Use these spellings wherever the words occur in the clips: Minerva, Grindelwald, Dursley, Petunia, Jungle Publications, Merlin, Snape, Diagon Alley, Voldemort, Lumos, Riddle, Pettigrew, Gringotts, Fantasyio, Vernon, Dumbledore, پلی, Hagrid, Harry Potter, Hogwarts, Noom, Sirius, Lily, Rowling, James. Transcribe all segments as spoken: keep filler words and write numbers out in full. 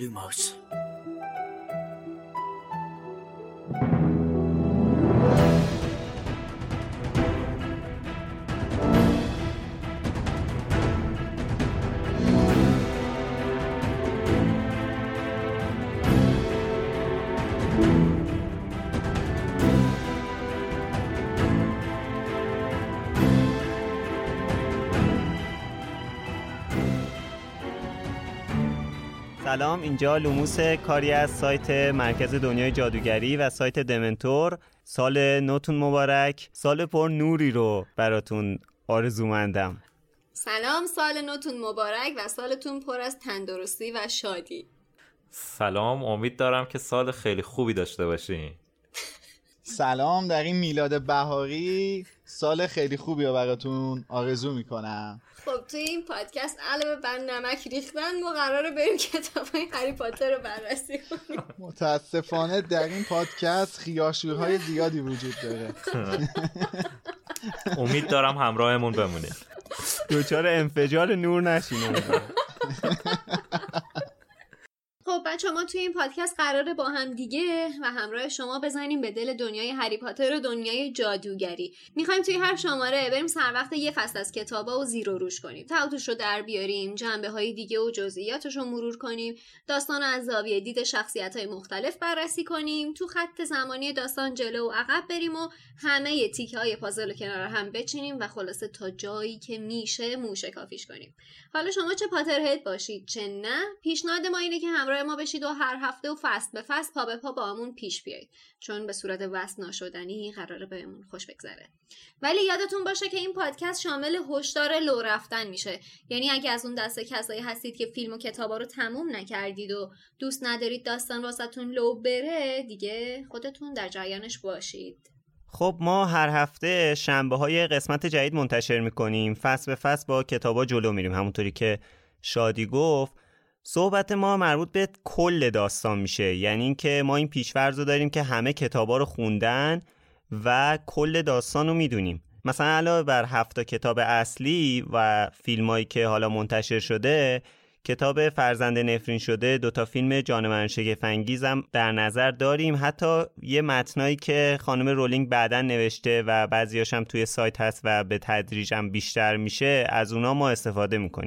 Lumos. سلام، اینجا لوموس، کاری از سایت مرکز دنیای جادوگری و سایت دمنتور. سال نوتون مبارک، سال پر نوری رو براتون آرزومندم. سلام، سال نوتون مبارک و سالتون پر از تندرستی و شادی. سلام، امید دارم که سال خیلی خوبی داشته باشین. سلام، در این میلاد بهاری سال خیلی خوبی رو براتون آرزو میکنم. خب توی این پادکست علاوه بر نمک ریختن ما قراره بریم کتابای هری پاتر رو بررسی کنیم. متاسفانه در این پادکست خیارشورهای زیادی وجود داره. امید دارم همراهمون بمونه، دوچار انفجار نور نشینه. خب بچه، ما توی این پادکست قراره با هم دیگه و همراه شما بزنیم به دل دنیای هری پاتر و دنیای جادوگری. میخوایم توی هر شماره بریم سر وقت یه فصل از کتابا و زیر و روش کنیم، تاوتوش رو در بیاریم، جنبه های دیگه و جزئیاتش رو مرور کنیم، داستان از زاویه دید شخصیت های مختلف بررسی کنیم، تو خط زمانی داستان جلو و عقب بریم و همه ی تیکه های پازل رو کنار هم بچینیم و خلاصه تا جایی که میشه موشکافیش کنیم. حالا شما چه پاترهد باشید چه نه، پیشنهاد ما اینه که همراه ما بشید و هر هفته و فصل به فصل پا به پا با همون پیش بیایید، چون به صورت وصل ناشدنی قراره بهمون خوش بگذره. ولی یادتون باشه که این پادکست شامل هشدار لو رفتن میشه، یعنی اگه از اون دسته کسایی هستید که فیلم و کتابا رو تموم نکردید و دوست ندارید داستان واسهتون لو بره، دیگه خودتون در جریانش باشید. خب ما هر هفته شنبه های قسمت جدید منتشر میکنیم، فصل به فصل با کتابا جلو میریم. همونطوری که شادی گفت، صحبت ما مربوط به کل داستان میشه، یعنی این که ما این پیش‌فرض رو داریم که همه کتابا رو خوندن و کل داستان رو میدونیم. مثلا علاوه بر هفت کتاب اصلی و فیلمایی که حالا منتشر شده، کتاب فرزند نفرین شده، دوتا فیلم جانوران شگفت‌انگیز هم در نظر داریم، حتی یه متنایی که خانم رولینگ بعداً نوشته و بعضیاش هم توی سایت هست و به تدریج هم بیشتر میشه، از اونا ما استفاده میکنیم.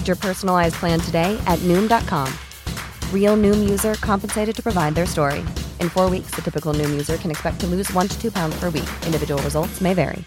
Get your personalized plan today at noom dot com. Real Noom user compensated to provide their story. In four weeks, the typical Noom user can expect to lose one to two pounds per week. Individual results may vary.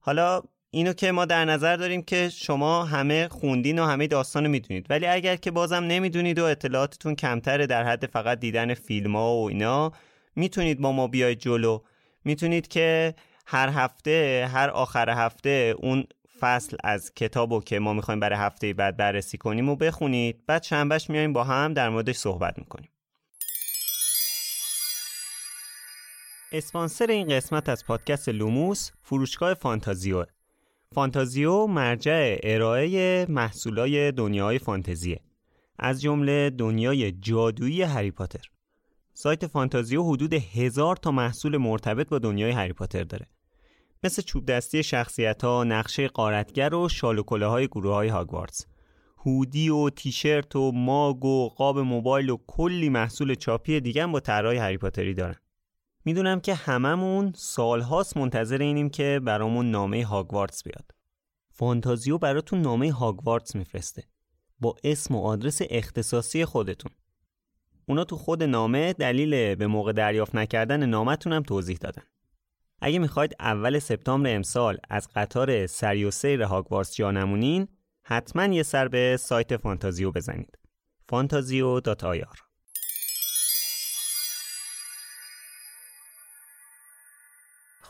حالا اینو که ما در نظر داریم که شما همه خوندین و همه داستانو میدونید، ولی اگر که بازم نمیدونید و اطلاعاتتون کمتره، در حد فقط دیدن فیلم‌ها و اینا، میتونید با ما بیاید جلو. میتونید که هر هفته، هر آخر هفته، اون فصل از کتابو که ما میخوایم برای هفته بعد بررسی کنیم و بخونید. بعد شنبهش میایم با هم در موردش صحبت میکنیم. اسپانسر این قسمت از پادکست لوموس فروشگاه فانتازیو. فانتازیو مرجع ارائه محصولات دنیای فانتزیه، از جمله دنیای جادویی هری پاتر. سایت فانتازیو حدود هزار تا محصول مرتبط با دنیای هری پاتر داره، مثل چوب دستی شخصیت‌ها، نقشه غارتگر و شال و کلاه‌های گروه‌های هاگوارتس، هودی و تیشرت و ماگ و قاب موبایل و کلی محصول چاپی دیگه هم با طرح‌های هری پاتری دارن. میدونم که هممون سال‌هاست منتظر اینیم که برامون نامه هاگوارتس بیاد. فانتازیو براتون نامه هاگوارتس میفرسته با اسم و آدرس اختصاصی خودتون. اونا تو خود نامه دلیل به موقع دریافت نکردن نامتون هم توضیح دادن. اگه میخواید اول سپتامبر امسال از قطار سریع سیر هاگوارتس جا نمونین، حتما یه سر به سایت فانتازیو بزنید. فانتازیو دات آی آر.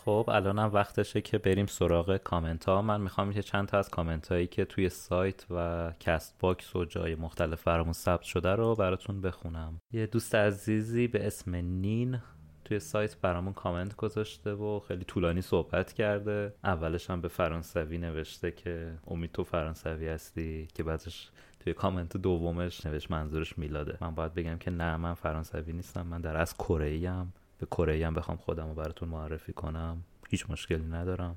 خب الانم وقتشه که بریم سراغ کامنت ها. من میخوام که چند تا از کامنت هایی که توی سایت و کست باکس و جای مختلف برامون ثبت شده رو براتون بخونم. یه دوست عزیزی به اسم نین توی سایت برامون کامنت گذاشته و خیلی طولانی صحبت کرده. اولش هم به فرانسوی نوشته که امید تو فرانسوی هستی، که بعدش توی کامنت دومش نوشت منظورش میلاده. من باید بگم که نه، من فرانسوی نیستم، من در از کره ایم. به کره ایم بخوام خودم رو براتون معرفی کنم هیچ مشکلی ندارم.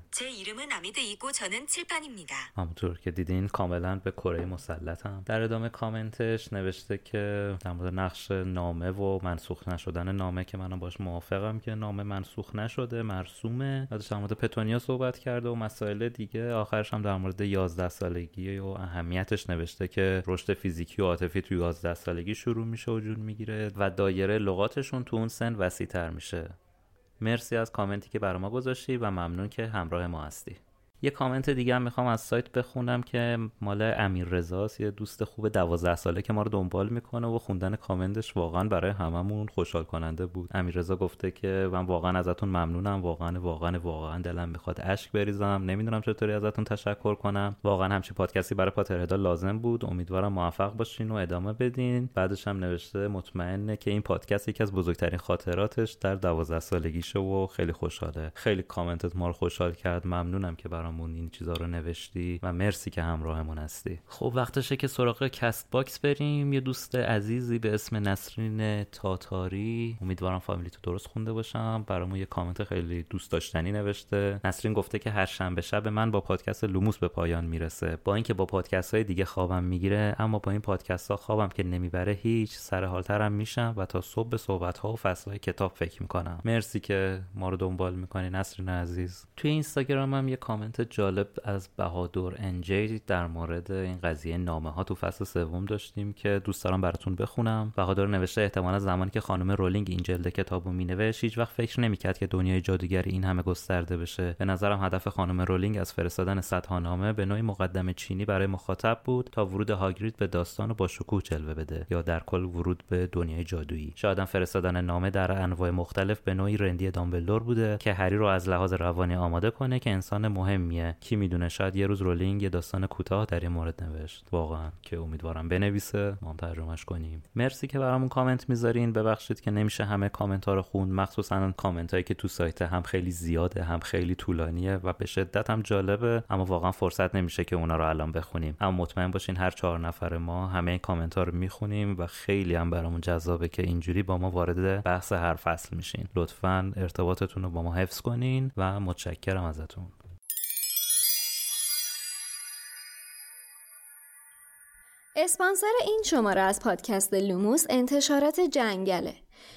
همونطور که دیدین کاملا به کره مسلطم. در ادامه کامنتش نوشته که در مورد نقش نامه و منسوخ نشدن نامه که منم باش موافقم که نامه منسوخ نشده، مرسومه. بعدش در مورد پتونیا صحبت کرده و مسائل دیگه. آخرش هم در مورد یازده سالگی و اهمیتش نوشته که رشد فیزیکی و عاطفی تو یازده سالگی شروع میشه و جون میگیره و دایره لغاتشون تو اون سن وسیع‌تر میشه. مرسی از کامنتی که برام گذاشتی و ممنون که همراه ما هستی. یه کامنت دیگه هم میخوام از سایت بخونم که مال امیر رضاست، یه دوست خوب دوازده ساله که ما رو دنبال میکنه و خوندن کامنتش واقعا برای هممون خوشحال کننده بود. امیر رضا گفته که من واقعا ازتون ممنونم، واقعا واقعا واقعا دلم میخواد اشک بریزم، نمیدونم چطوری ازتون تشکر کنم. واقعا همچین پادکستی برای پاترهدا لازم بود. امیدوارم موفق باشین و ادامه بدین. بعدش هم نوشته مطمئنه که این پادکست یکی از بزرگترین خاطراتش در دوازده سالگیشه و خیلی خوشحاله. خیلی کامنتت ما رو خوشحال کرد. ممنونم که برام این چیزا رو نوشتی و مرسی که همراهمون هستی. خب وقتشه که سراغ کست باکس بریم. یه دوست عزیزی به اسم نسرین تاتاری، امیدوارم فامیلی تو درست خونده باشم، برامون یه کامنت خیلی دوست داشتنی نوشته. نسرین گفته که هر شنبه شب من با پادکست لوموس به پایان میرسه. با اینکه با پادکست‌های دیگه خوابم میگیره، اما با این پادکست‌ها خوابم که نمیبره هیچ، سر حالترم میشم و تا صبح به صحبت‌ها و فصل‌های کتاب فکر می‌کنم. مرسی که ما رو دنبال می‌کنی نسرین عزیز. توی اینستاگرامم یه کامنت جالب از بهادر انجی در مورد این قضیه نامه ها تو فصل سوم داشتیم که دوست دارم براتون بخونم. بهادر نوشته احتمالاً زمانی که خانم رولینگ این جلد کتابو مینوشت هیچ وقت فکر نمیکرد که دنیای جادوگری این همه گسترده بشه. به نظرم هدف خانم رولینگ از فرستادن صدها نامه به نوعی مقدمه چینی برای مخاطب بود تا ورود هاگرید به داستانو با شکوه جلوه بده، یا در کل ورود به دنیای جادویی. شاید فرستادن نامه در انواع مختلف به نوعی رندی دامبلدور بوده که هری رو از لحاظ روانی آماده کنه که انسان مهم میه. کی میدونه، شاید یه روز رولینگ یه داستان کوتاه در این مورد نوشت واقعا که امیدوارم بنویسه، ما هم ترجمهش کنیم. مرسی که برامون کامنت میذارین. ببخشید که نمیشه همه کامنت ها رو خوند، مخصوصا کامنت هایی که تو سایت هم خیلی زیاده هم خیلی طولانیه و به شدت هم جالبه، اما واقعا فرصت نمیشه که اونا رو الان بخونیم. اما مطمئن باشین هر چهار نفر ما همه کامنت ها رو میخونیم و خیلی هم برامون جذابه که اینجوری با ما وارد بحث هر فصل میشین. لطفاً ارتباطتون رو با ما حفظ کنین و متشکرم ازتون. اسپانسر این شماره از پادکست لوموس انتشارات جنگله.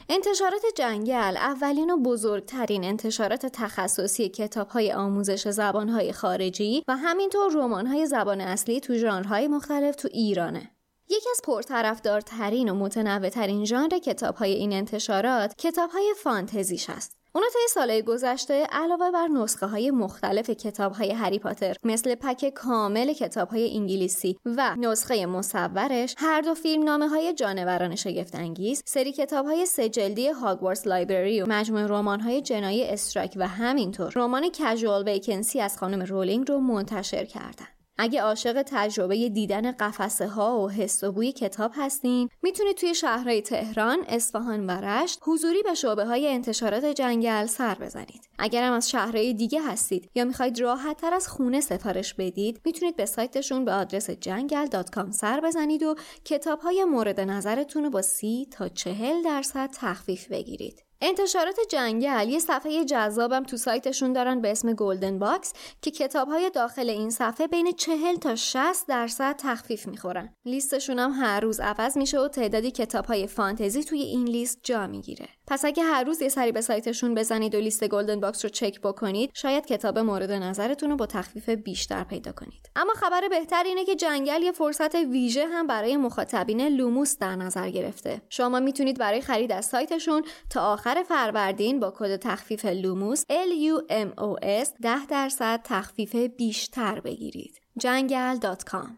انتشارات جنگل اولین و بزرگترین انتشارات تخصصی کتاب‌های آموزش زبان‌های خارجی و همینطور رمان‌های زبان اصلی تو ژانرهای مختلف تو ایرانه. یکی از پرطرفدارترین و متنوع‌ترین ژانر کتاب‌های این انتشارات کتاب‌های فانتزیش است. اونا طی سالهای گذشته علاوه بر نسخه های مختلف کتاب های هری پاتر مثل پک کامل کتاب های انگلیسی و نسخه مصورش، هر دو فیلم نامه های جانوران شگفت انگیز، سری کتاب های سه جلدی هاگوارتس لایبرری و مجموعه رمان های جنایی استرایک و همینطور رمان کژوال ویکنسی از خانم رولینگ رو منتشر کردن. اگه عاشق تجربه دیدن قفسه ها و حس و بوی کتاب هستین، میتونید توی شهرهای تهران، اصفهان و رشت حضوری به شعبه های انتشارات جنگل سر بزنید. اگرم از شهرهای دیگه هستید یا میخواید راحت تر از خونه سفارش بدید، میتونید به سایتشون به آدرس جنگل دات کام سر بزنید و کتاب های مورد نظرتون رو با سی تا چهل درصد تخفیف بگیرید. انتشارات جنگل یه صفحه جذابم تو سایتشون دارن به اسم گلدن باکس که کتاب‌های داخل این صفحه بین چهل تا شصت درصد تخفیف میخورن. لیستشون هم هر روز عوض میشه و تعدادی کتاب‌های فانتزی توی این لیست جا میگیره. پس اگه هر روز یه سری به سایتشون بزنید و لیست گلدن باکس رو چک بکنید، شاید کتاب مورد نظرتون رو با تخفیف بیشتر پیدا کنید. اما خبر بهتر اینه که جنگل یه فرصت ویژه هم برای مخاطبین لوموس در نظر گرفته. شما میتونید برای خرید از سایتشون تا آخر آخر فروردین با کد تخفیف لوموس ال یو ام او اس ده درصد تخفیف بیشتر بگیرید. جنگل دات کام.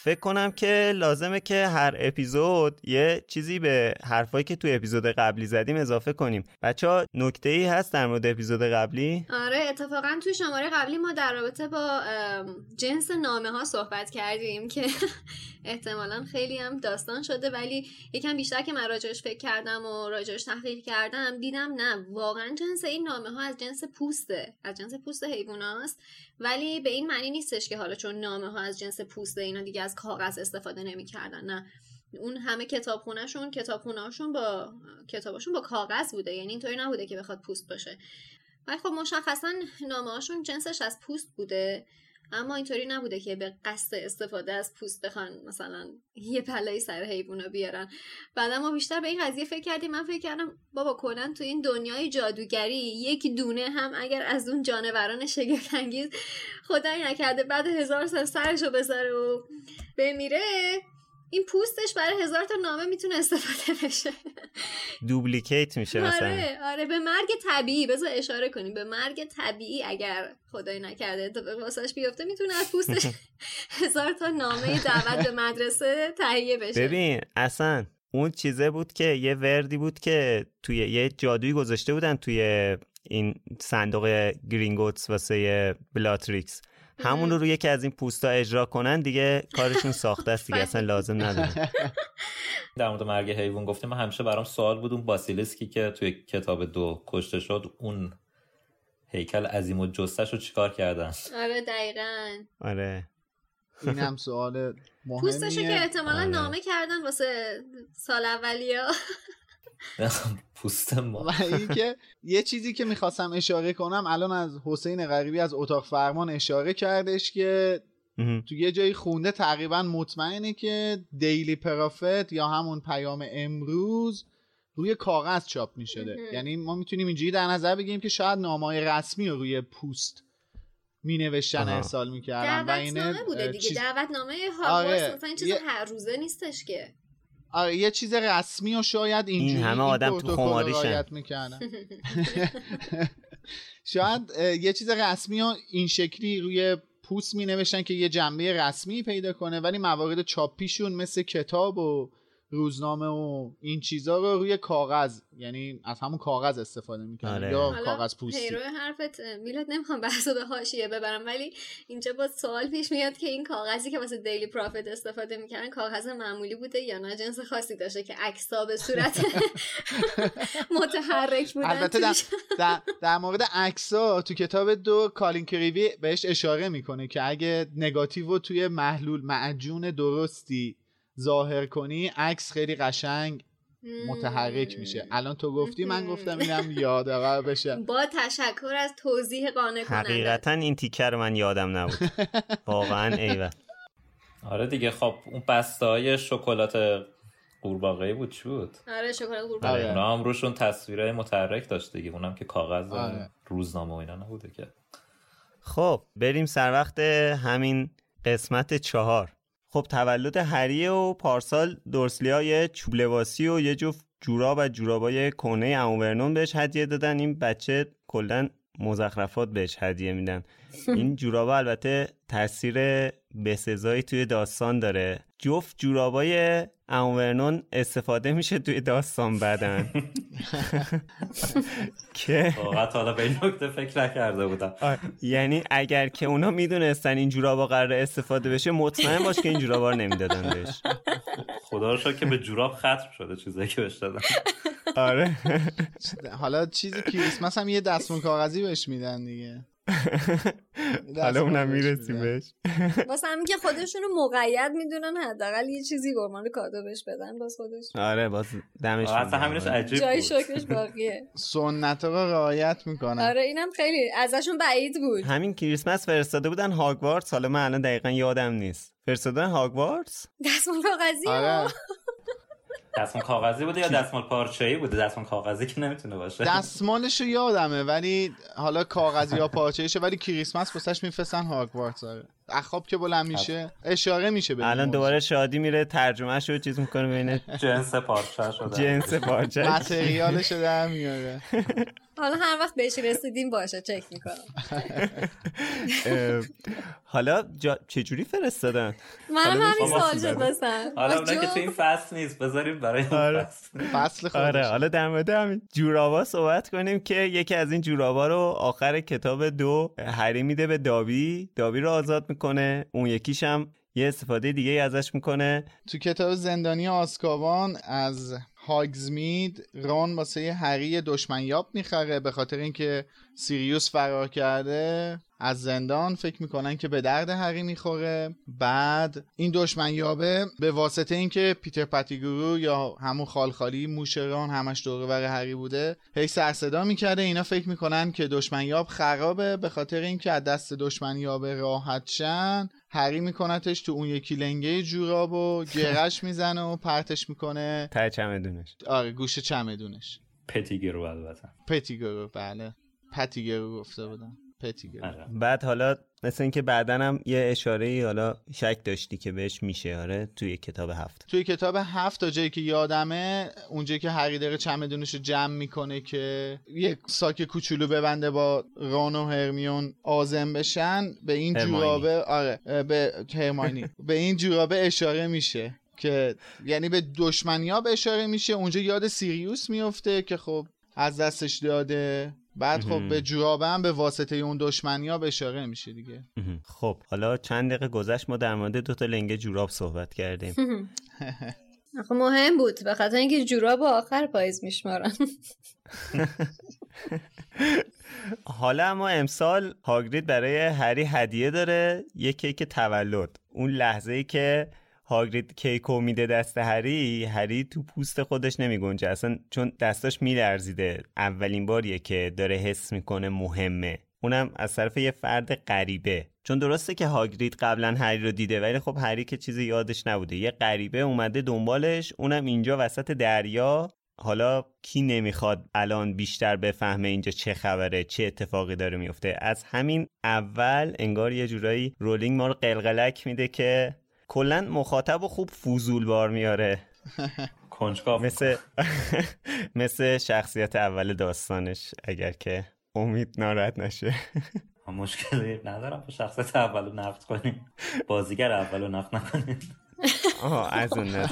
فکر کنم که لازمه که هر اپیزود یه چیزی به حرفایی که تو اپیزود قبلی زدیم اضافه کنیم. بچه‌ها نکته‌ای هست در مورد اپیزود قبلی؟ آره اتفاقا تو شماره قبلی ما در رابطه با جنس نامه‌ها صحبت کردیم که احتمالاً خیلی هم داستان شده، ولی یکم بیشتر که من راجعش فکر کردم و راجعش تحقیق کردم دیدم نه، واقعاً جنس این نامه‌ها از جنس پوسته، از جنس پوست حیواناست، ولی به این معنی نیستش که حالا چون نامه‌ها از جنس پوسته اینا دیگه از کاغذ استفاده نمی کردن. نه، اون همه کتابخونه‌شون کتابخونه‌شون با کتاباشون با کاغذ بوده، یعنی اینطوری نبوده که بخواد پوست باشه. ولی خب مشخصا نامه‌هاشون جنسش از پوست بوده، اما اینطوری نبوده که به قصد استفاده از پوست بخوان مثلا یه بلایی سر حیونا بیارن. بعد ما بیشتر به این قضیه فکر کردیم. من فکر کردم بابا کلاً تو این دنیای جادوگری یک دونه هم اگر از اون جانوران شگفت انگیز خدای نکرده بعد هزار سال سرشو بذاره و بمیره، این پوستش برای هزار تا نامه میتونه استفاده بشه. دوبلیکیت میشه مثلا. آره آره به مرگ طبیعی بذار اشاره کنیم، به مرگ طبیعی اگر خدای نکرده اتفاق واسش بیفته میتونه از پوستش هزار تا نامه دعوت به مدرسه تهیه بشه. ببین اصلا اون چیزه بود که یه وردی بود که توی یه جادویی گذاشته بودن توی این صندوق گرینگوتس واسه بلاتریکس، همون رو روی یکی از این پوستا اجرا کنن دیگه کارشون ساخته است دیگه، اصلا لازم نداره. در مورد مرگ حیوان گفتیم، من همیشه برام سوال بود اون باسیلیسکی که توی کتاب دو کشته شد اون هیکل عظیم و جثه‌شو چیکار کردن؟ آره دقیقاً. آره این هم سوال مهمیه. پوستشو که احتمالاً نامه کردن واسه سال اولیا. پوستم ما. و اینکه یه چیزی که میخواستم اشاره کنم الان از حسین غریبی از اتاق فرمان اشاره کردش که تو یه جایی خونده تقریبا مطمئنه که دیلی پرافت یا همون پیام امروز روی کاغذ چاپ میشده. یعنی ما میتونیم اینجوری در نظر بگیریم که شاید نامه‌های رسمی روی پوست می نوشتن ارسال میکردن و اینه دعوتنامه بوده دیگه. چیز... دعوتنامه هاگوارتس آره. مثلا این چیز یه... هر روزه نیستش که آره یه چیز رسمی و شاید اینجوری این همه آدم تو خماریشن شاید یه چیز رسمی و این شکلی روی پوست می نوشتن که یه جنبه رسمی پیدا کنه، ولی موارد چاپیشون مثل کتاب و روزنامه و این چیزا رو روی کاغذ، یعنی از همون کاغذ استفاده می‌کردن یا کاغذ پوستی. پیرو حرفت میلاد، نمیخوام بحث به حاشیه ببرم، ولی اینجا با سوال پیش میاد که این کاغذی که واسه دیلی پروفیت استفاده می‌کردن کاغذ معمولی بوده یا نه جنس خاصی داشته که عکس‌ها به صورت متحرک بودن. البته در, در, در مورد عکس‌ها تو کتاب دو کالین کریوی بهش اشاره میکنه که اگه نگاتیو توی محلول معجون درستی ظاهر کنی عکس خیلی قشنگ متحرک میشه. الان تو گفتی من گفتم اینم یادآور بشه. با تشکر از توضیح قانع کننده. حقیقتا این تیکه رو من یادم نبود. واقعا ایول. آره دیگه، خب اون بسته‌های شکلات قورباغه‌ای بود چی بود؟ آره شکلات قورباغه. اونا هم روشون تصویرای متحرک داشت دیگه، اونم که کاغذ آره. روزنامه و اینا نبوده که. خب بریم سر وقت همین قسمت چهار. خب تولد هریه و پارسال درسلی‌ها یه چوب لباسی و یه جفت جوراب و جورابای کهنه عمو ورنون بهش هدیه دادن. این بچه کلاً مزخرفات بهش هدیه میدن. این جورابا البته تاثیر بسزایی توی داستان داره. جفت جورابای عمو ورنون استفاده میشه توی داستان بعداً. که واقعا حالا به این نکته فکر نکرده بودم. یعنی اگر که اونا میدونستن این جورابا قراره استفاده بشه مطمئن باش که این جورابا رو نمیدادن بهش. خدا رو شکر که به جوراب ختم شده چیزایی که بهش دادن. آره. حالا چیزی کریسمس هم یه دستمون کاغذی بهش میدن دیگه. حالا اونم میرسیم بهش. واسه همین که خودشون رو مقید میدونن حداقل یه چیزی گرمان رو کادو بهش بدن باز خودش. آره باز دمش. اصلا همینش عجیب جای شکرش باقیه. سنت رو رعایت میکنن. آره اینم خیلی ازشون بعید بود. همین کریسمس فرستاده بودن هاگوارتس، حالا من الان دقیقاً یادم نیست. فرستادن هاگوارتس؟ دستمال کاغذی. آره. دستمال کاغذی بوده یا دستمال پارچه‌ای بوده؟ دستمال کاغذی که نمیتونه باشه. دستمالش رو یادمه، ولی حالا کاغذی یا پارچه‌ایشه، ولی کریسمس واسش میفرستن هاگوارتس. اخاب که بلند میشه اشاره میشه ببین. الان دوباره شادی میره ترجمه‌ش رو چیز میکنه، ببینه جنس پارچه شده. جنس پارچه. متریال شده هم میاره. حالا هر وقت بهش رسیدیم باشه چک میکنم. حالا چجوری فرستادن؟ منم همین سوال شد مثلا. حالا اونها که تو این فصل نیست، بذاریم برای اون فصل. فصل خودش. آره حالا در مورد همین جورابا صحبت کنیم که یکی از این جورابا رو آخر کتاب دو هری میده به دابی، دابی رو آزاد کنه. اون یکیش هم یه استفاده دیگه ازش میکنه. تو کتاب زندانی آزکابان از هاگزمید ران واسه هری دشمنیاب میخره به خاطر اینکه سیریوس فرار کرده از زندان، فکر میکنن که به درد هری میخوره. بعد این دشمنیابه به واسطه اینکه پیتر پتیگرو یا همون خالخالی موش ران همش دوره ور هری بوده هی سر صدا میکرده، اینا فکر میکنن که دشمنیاب خرابه. به خاطر اینکه از دست دشمنیابه راحت شن هری میکنتش تو اون یکی لنگه جوراب و گرش میزنه و پرتش میکنه ته چمدونش. آره گوشه چمدونش. پتیگرو البته. پتیگرو بله. پتیگرو گفته بودم. پتیگرو. بعد حالا مثلا اینکه بعدن هم یه اشاره‌ای حالا شک داشتی که بهش میشه. آره توی کتاب هفت. توی کتاب هفت تا جایی که یادمه اونجایی که هری داره چمدونش رو جمع میکنه که یک ساک کوچولو ببنده با ران و هرمیون عازم بشن به این هرماینی. جورابه آره به هرماینی به این جورابه اشاره میشه که یعنی به دشمنی‌ها اشاره میشه. اونجا یاد سیریوس میفته که خب از دستش داده. بعد خب به جورابه هم به واسطه اون دشمنی‌ها اشاره میشه دیگه. خب حالا چند دقیقه گذشت ما در مورد دو تا لنگه جوراب صحبت کردیم. خب مهم بود به خاطر اینکه جوراب آخر پاییز میشمارن. حالا اما امسال هاگرید برای هری هدیه داره یه کیک تولد. اون لحظه‌ای که هاگرید کیکو میده دست هری، هری تو پوست خودش نمیگنجه اصلا، چون دستاش میلرزیده. اولین باریه که داره حس میکنه مهمه، اونم از طرف یه فرد غریبه. چون درسته که هاگرید قبلا هری رو دیده ولی خب هری که چیزی یادش نبوده. یه غریبه اومده دنبالش، اونم اینجا وسط دریا. حالا کی نمیخواد الان بیشتر بفهمه اینجا چه خبره، چه اتفاقی داره میفته؟ از همین اول انگار یه جورایی رولینگ ما رو قلقلک میده که کلاً مخاطب خوب فوزول بار میاره. کنجکاو. مثل مثل شخصیت اول داستانش، اگر که امید ناراحت نشه. مشکلی ندارم با شخصیت اولو نقد کنیم. بازیگر اولو نقد نکنیم. آها از اون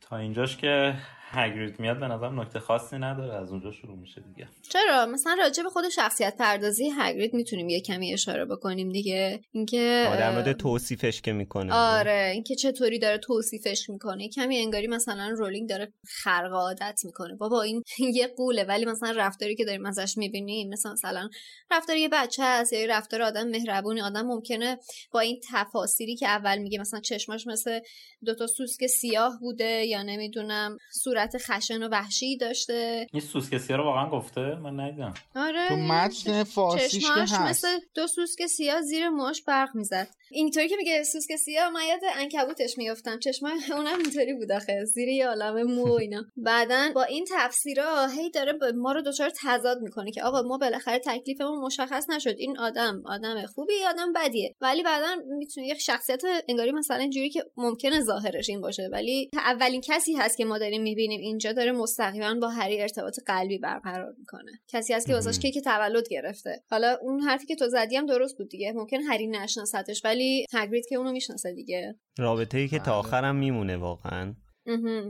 تا اینجاش که هاگرید میاد به نظرم نکته خاصی نداره، از اونجا شروع میشه دیگه. چرا مثلا راجع به خود شخصیت پردازی هاگرید میتونیم یه کمی اشاره بکنیم دیگه، اینکه در مورد توصیفش که میکنه، آره اینکه چطوری داره توصیفش میکنه، کمی انگاری مثلا رولینگ داره خرق عادت میکنه، بابا این یه قوله، ولی مثلا رفتاری که داریم ازش میبینیم مثلا مثلا رفتار یه بچه است یا رفتار آدم مهربونی، آدم ممکنه با این تفاسیری که اول میگه مثلا چشماش مثل دو تا سوسک سیاه بوده یا نمیدونم صورت خشن و وحشی داشته. این سوسک سیاه رو واقعا گفته؟ من ندیدم. آره تو متن فارسیش که هست مثل دو سوسک سیاه زیر موهاش برق میزد، اینطوری که میگه سوسک سیاه من یاد عنکبوتش میافتم، چشمای اونم اینطوری بود آخه زیر یه عالمه مو اینا. بعدن با این تفسیرها هی داره ما رو دچار تضاد میکنه که آقا ما بالاخره تکلیفمون مشخص نشد، این آدم آدم خوبی یا آدم بدیه، ولی بعدن میتونه یه شخصیت انگاری مثلا اینجوری که ممکنه ظاهرش این باشه ولی اولین کسی هست که ما داریم میبینیم اینجا داره مستقیما با هری ارتباط قلبی برقرار میکنه، کسی هست که واساش کیک تولد گرفته. حالا اون حرفی که تو زدی هم درست بود دیگه، ممکن هری نشناستش ولی هاگرید که اونو میشناسه دیگه، رابطه ای که تا آخرم میمونه واقعا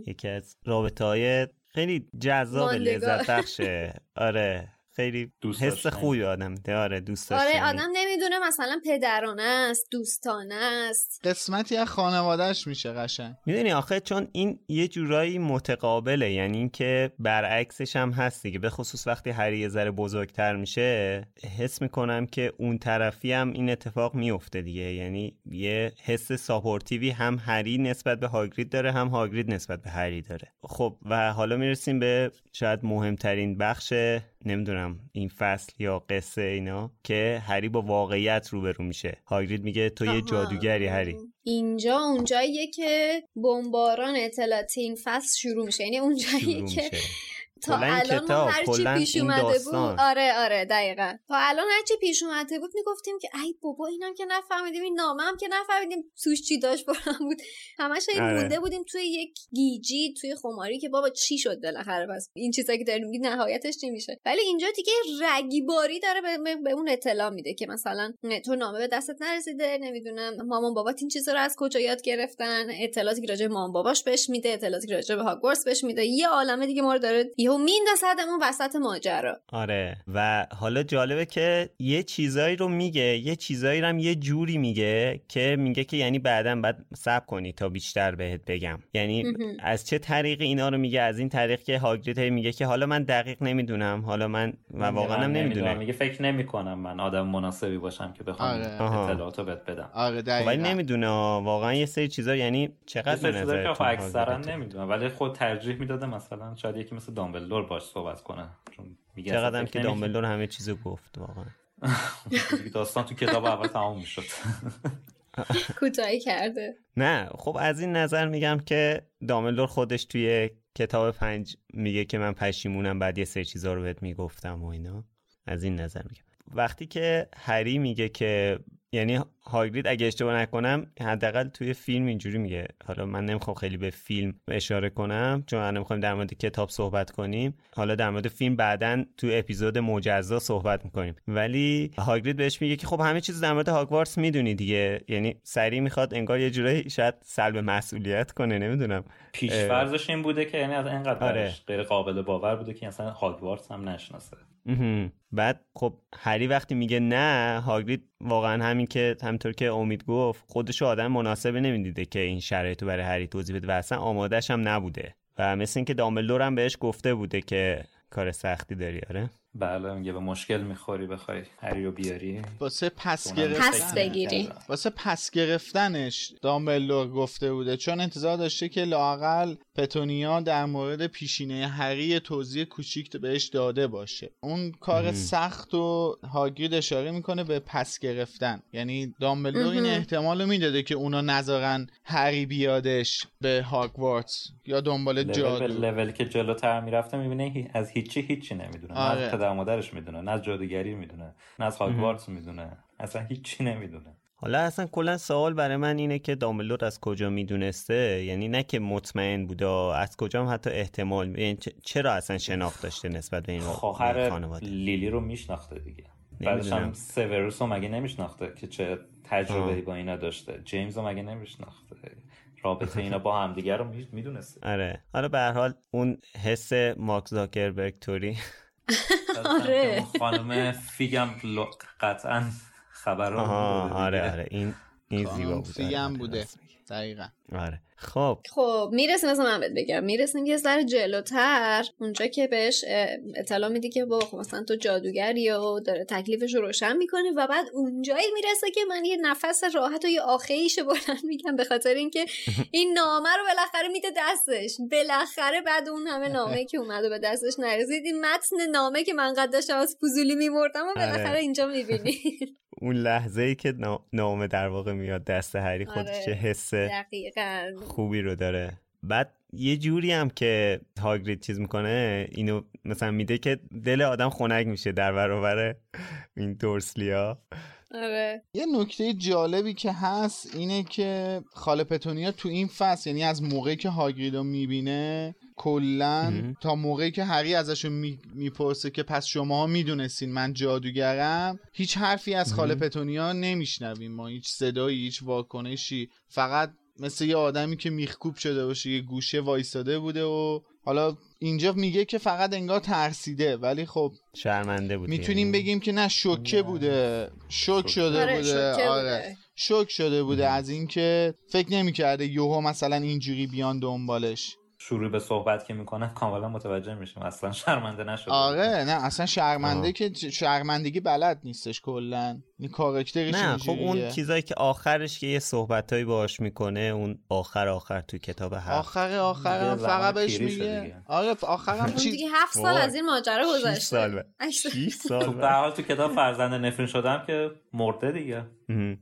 یکی از رابطه های خیلی جذاب لذت بخشه. آره خیلی حس خوبی آدم میده. آره دوست داشتنی. آره آدم نمیدونه مثلا پدرانه است، دوستانه است، قسمتی از خانوادهش میشه قشنگ. میدونی آخه چون این یه جورایی متقابله، یعنی این که برعکسش هم هست دیگه، به خصوص وقتی هری یه ذره بزرگتر میشه حس میکنم که اون طرفی هم این اتفاق میفته دیگه، یعنی یه حس ساپورتیوی هم هری نسبت به هاگرید داره هم هاگرید نسبت به هری داره. خب و حالا میرسیم به شاید مهمترین بخش نمیدونم این فصل یا قصه اینا که هری با واقعیت روبرو میشه. هاگرید میگه تو آها. یه جادوگری هری. اینجا اونجاییه که بمباران اطلاعاتی این فصل شروع میشه، یعنی اونجاییه که تا الان ما هرچی پیش اومده بود، آره آره دقیقاً تا الان هرچی پیش اومده بود میگفتیم که ای بابا اینم که نفهمیدیم، این نامه هم که نفهمیدیم توش چی داشت برام بود، همش این آره. مونده بودیم توی یک گیجی توی خماری که بابا چی شد بالاخره، بس این چیزایی که داریم میگید نهایتش چی میشه. ولی اینجا دیگه رگیباری داره به, به اون اطلاع میده که مثلا تو نامه به دستت نرسیده، نمیدونم مامان بابات این چیزا رو از کجا یاد گرفتن، اطلاعاتی که راجع به مامان باباش بهش میده، اطلاعاتی که راجع به هاگوارتس بهش میده، یه عالمه دیگه ما رو داره و میندازدمون وسط ماجرا. آره و حالا جالبه که یه چیزایی رو میگه، یه چیزایی رو هم یه جوری میگه که میگه که یعنی بعداً بعد صبر کنی تا بیشتر بهت بگم. یعنی مهم. از چه طریقی اینا رو میگه؟ از این طریق که هاگرید میگه که حالا من دقیق نمیدونم، حالا من و واقعا من نمیدونم، میگه فکر نمیکنم من آدم مناسبی باشم که بخوام اطلاعاتو بهت بدم. آره دقیقاً. ولی نمیدونه واقعا یه سری چیزا، یعنی چقدر نظر تو اکثرا نمیدونم، ولی خود ترجیح میداده مثلا شاید یکی مثل دامبلدور باش صحبت کنه، چون میگه چقدرم که دامبلدور همه چیزو گفت واقعا. داستان تو کتاب اول تمام میشد، کوتاهی کرده. نه خب از این نظر میگم که دامبلدور خودش توی کتاب پنج میگه که من پشیمونم بعد یه سری چیزا رو بهت میگفتم و اینا، از این نظر میگم. وقتی که هری میگه که یعنی هاگرید اگه اشتباه نکنم حداقل توی فیلم اینجوری میگه، حالا من نمیخوام خیلی به فیلم اشاره کنم چون الان میخوایم در مورد کتاب صحبت کنیم، حالا در مورد فیلم بعداً تو اپیزود مجزا صحبت میکنیم، ولی هاگرید بهش میگه که خب همه چیز در مورد هاگوارتس میدونی دیگه، یعنی سریع میخواد انگار یه جورایی شاید سلب مسئولیت کنه، نمیدونم پیش فرضش این بوده که یعنی از اینقدر آره. غیر قابل باور بوده که اصلا هاگوارتس هم نشناسه. بعد خب هری وقتی میگه نه، هاگرید واقعا همین که همطور که امید گفت خودشو آدم مناسبه نمیدیده که این شرایطو برای هری توضیح بده و اصلا آماده‌ش هم نبوده و مثل این که دامبلدور هم بهش گفته بوده که کار سختی داری. آره بله میگه به مشکل میخوری بخوای هری رو بیاری واسه پس گرفتن، واسه پس گرفتنش دامبلدور گفته بوده، چون انتظار داشته که لااقل پتونیا در مورد پیشینه هری توضیح کوچیک بهش داده باشه. اون کار مم. سخت و هاگرید اشاره میکنه به پس گرفتن، یعنی دامبلدور این احتمال رو میداده که اونا نذارن هری بیادش به هاگوارتس یا دنبال جادو. لول که جلوتر میرفته میبینه از هیچی هیچی نمیدونه، آره. در مادرش میدونه، نه از جادوگری میدونه، نه از هاگوارتس میدونه، اصلا هیچی نمیدونه. حالا اصلا کلا سوال برای من اینه که دامبلدور از کجا میدونسته، یعنی نه که مطمئن بوده، از کجا هم حتی احتمال، یعنی چرا اصلا شناخت داشته نسبت به این خانواده؟ خواهر لیلی رو میشناخته دیگه، بعدش هم سیوروس هم مگه نمیشناخته که چه تجربه‌ای با اینا داشته، جیمز هم مگه نمیشناخته رابطه اینا با همدیگه رو میدونسته. آره حالا به هر حال اون حس مارک زاکربرگ توری آره خانم فیگم قطعا خبر رو آره آره این این زیبا بود فیگم بوده دقیقاً. آره خب خب میرسیم مثلا من بهت بگم میرسیم یه ذره جلوتر اونجا که بهش اطلاع میدی که با مثلا تو جادوگری و داره تکلیفش رو روشن میکنه و بعد اونجایی میرسه که من یه نفس راحت و یه آخیش بلند میگم به خاطر اینکه این نامه رو بالاخره میده دستش. بالاخره بعد اون همه نامه که اومد و به دستش نرسید این متن نامه که من قد داشتم از فضولی میمردم و بالاخره اینجا میبینی اون لحظه ای که نامه در واقع میاد دست هری خودش چه حس خوبی رو داره. بعد یه جوری هم که هاگرید چیز میکنه اینو مثلا میده که دل آدم خنک میشه در برابر این دورسلیا. آره یه نکته جالبی که هست اینه که خاله پتونیا تو این فصل، یعنی از موقعی که هاگریدو میبینه کلن تا موقعی که هری ازشون میپرسه می که پس شما ها میدونستین من جادوگرم، هیچ حرفی از خاله پتونیا نمیشنویم ما، هیچ صدایی، هیچ واکنشی، فقط مثل یه آدمی که میخکوب شده باشه یه گوشه وایستاده بوده و حالا اینجا میگه که فقط انگار ترسیده ولی خب شرمنده بوده. میتونیم بگیم که نه شوکه بوده، شوک شده آره، بوده شوکه آره بوده. شوک شده بوده از اینکه فکر نمیکرده یوها مثلا اینجوری بیان دنبالش. شروع به صحبت که میکنه کاملا متوجه میشم اصلا شرمنده نشده. آره نه اصلا شرمنده آه. که شرمندگی بلد نیستش کلا. این کاراکترش نه خب اون چیزایی که آخرش که یه صحبتایی باهاش میکنه اون آخر آخر تو کتاب هفت آخر آخرم فقط بهش میگه آره آخرم چی دیگه هفت سال از این ماجرا گذشته. شش سال تو حال تو کتاب فرزند نفرین شدم که مرده دیگه.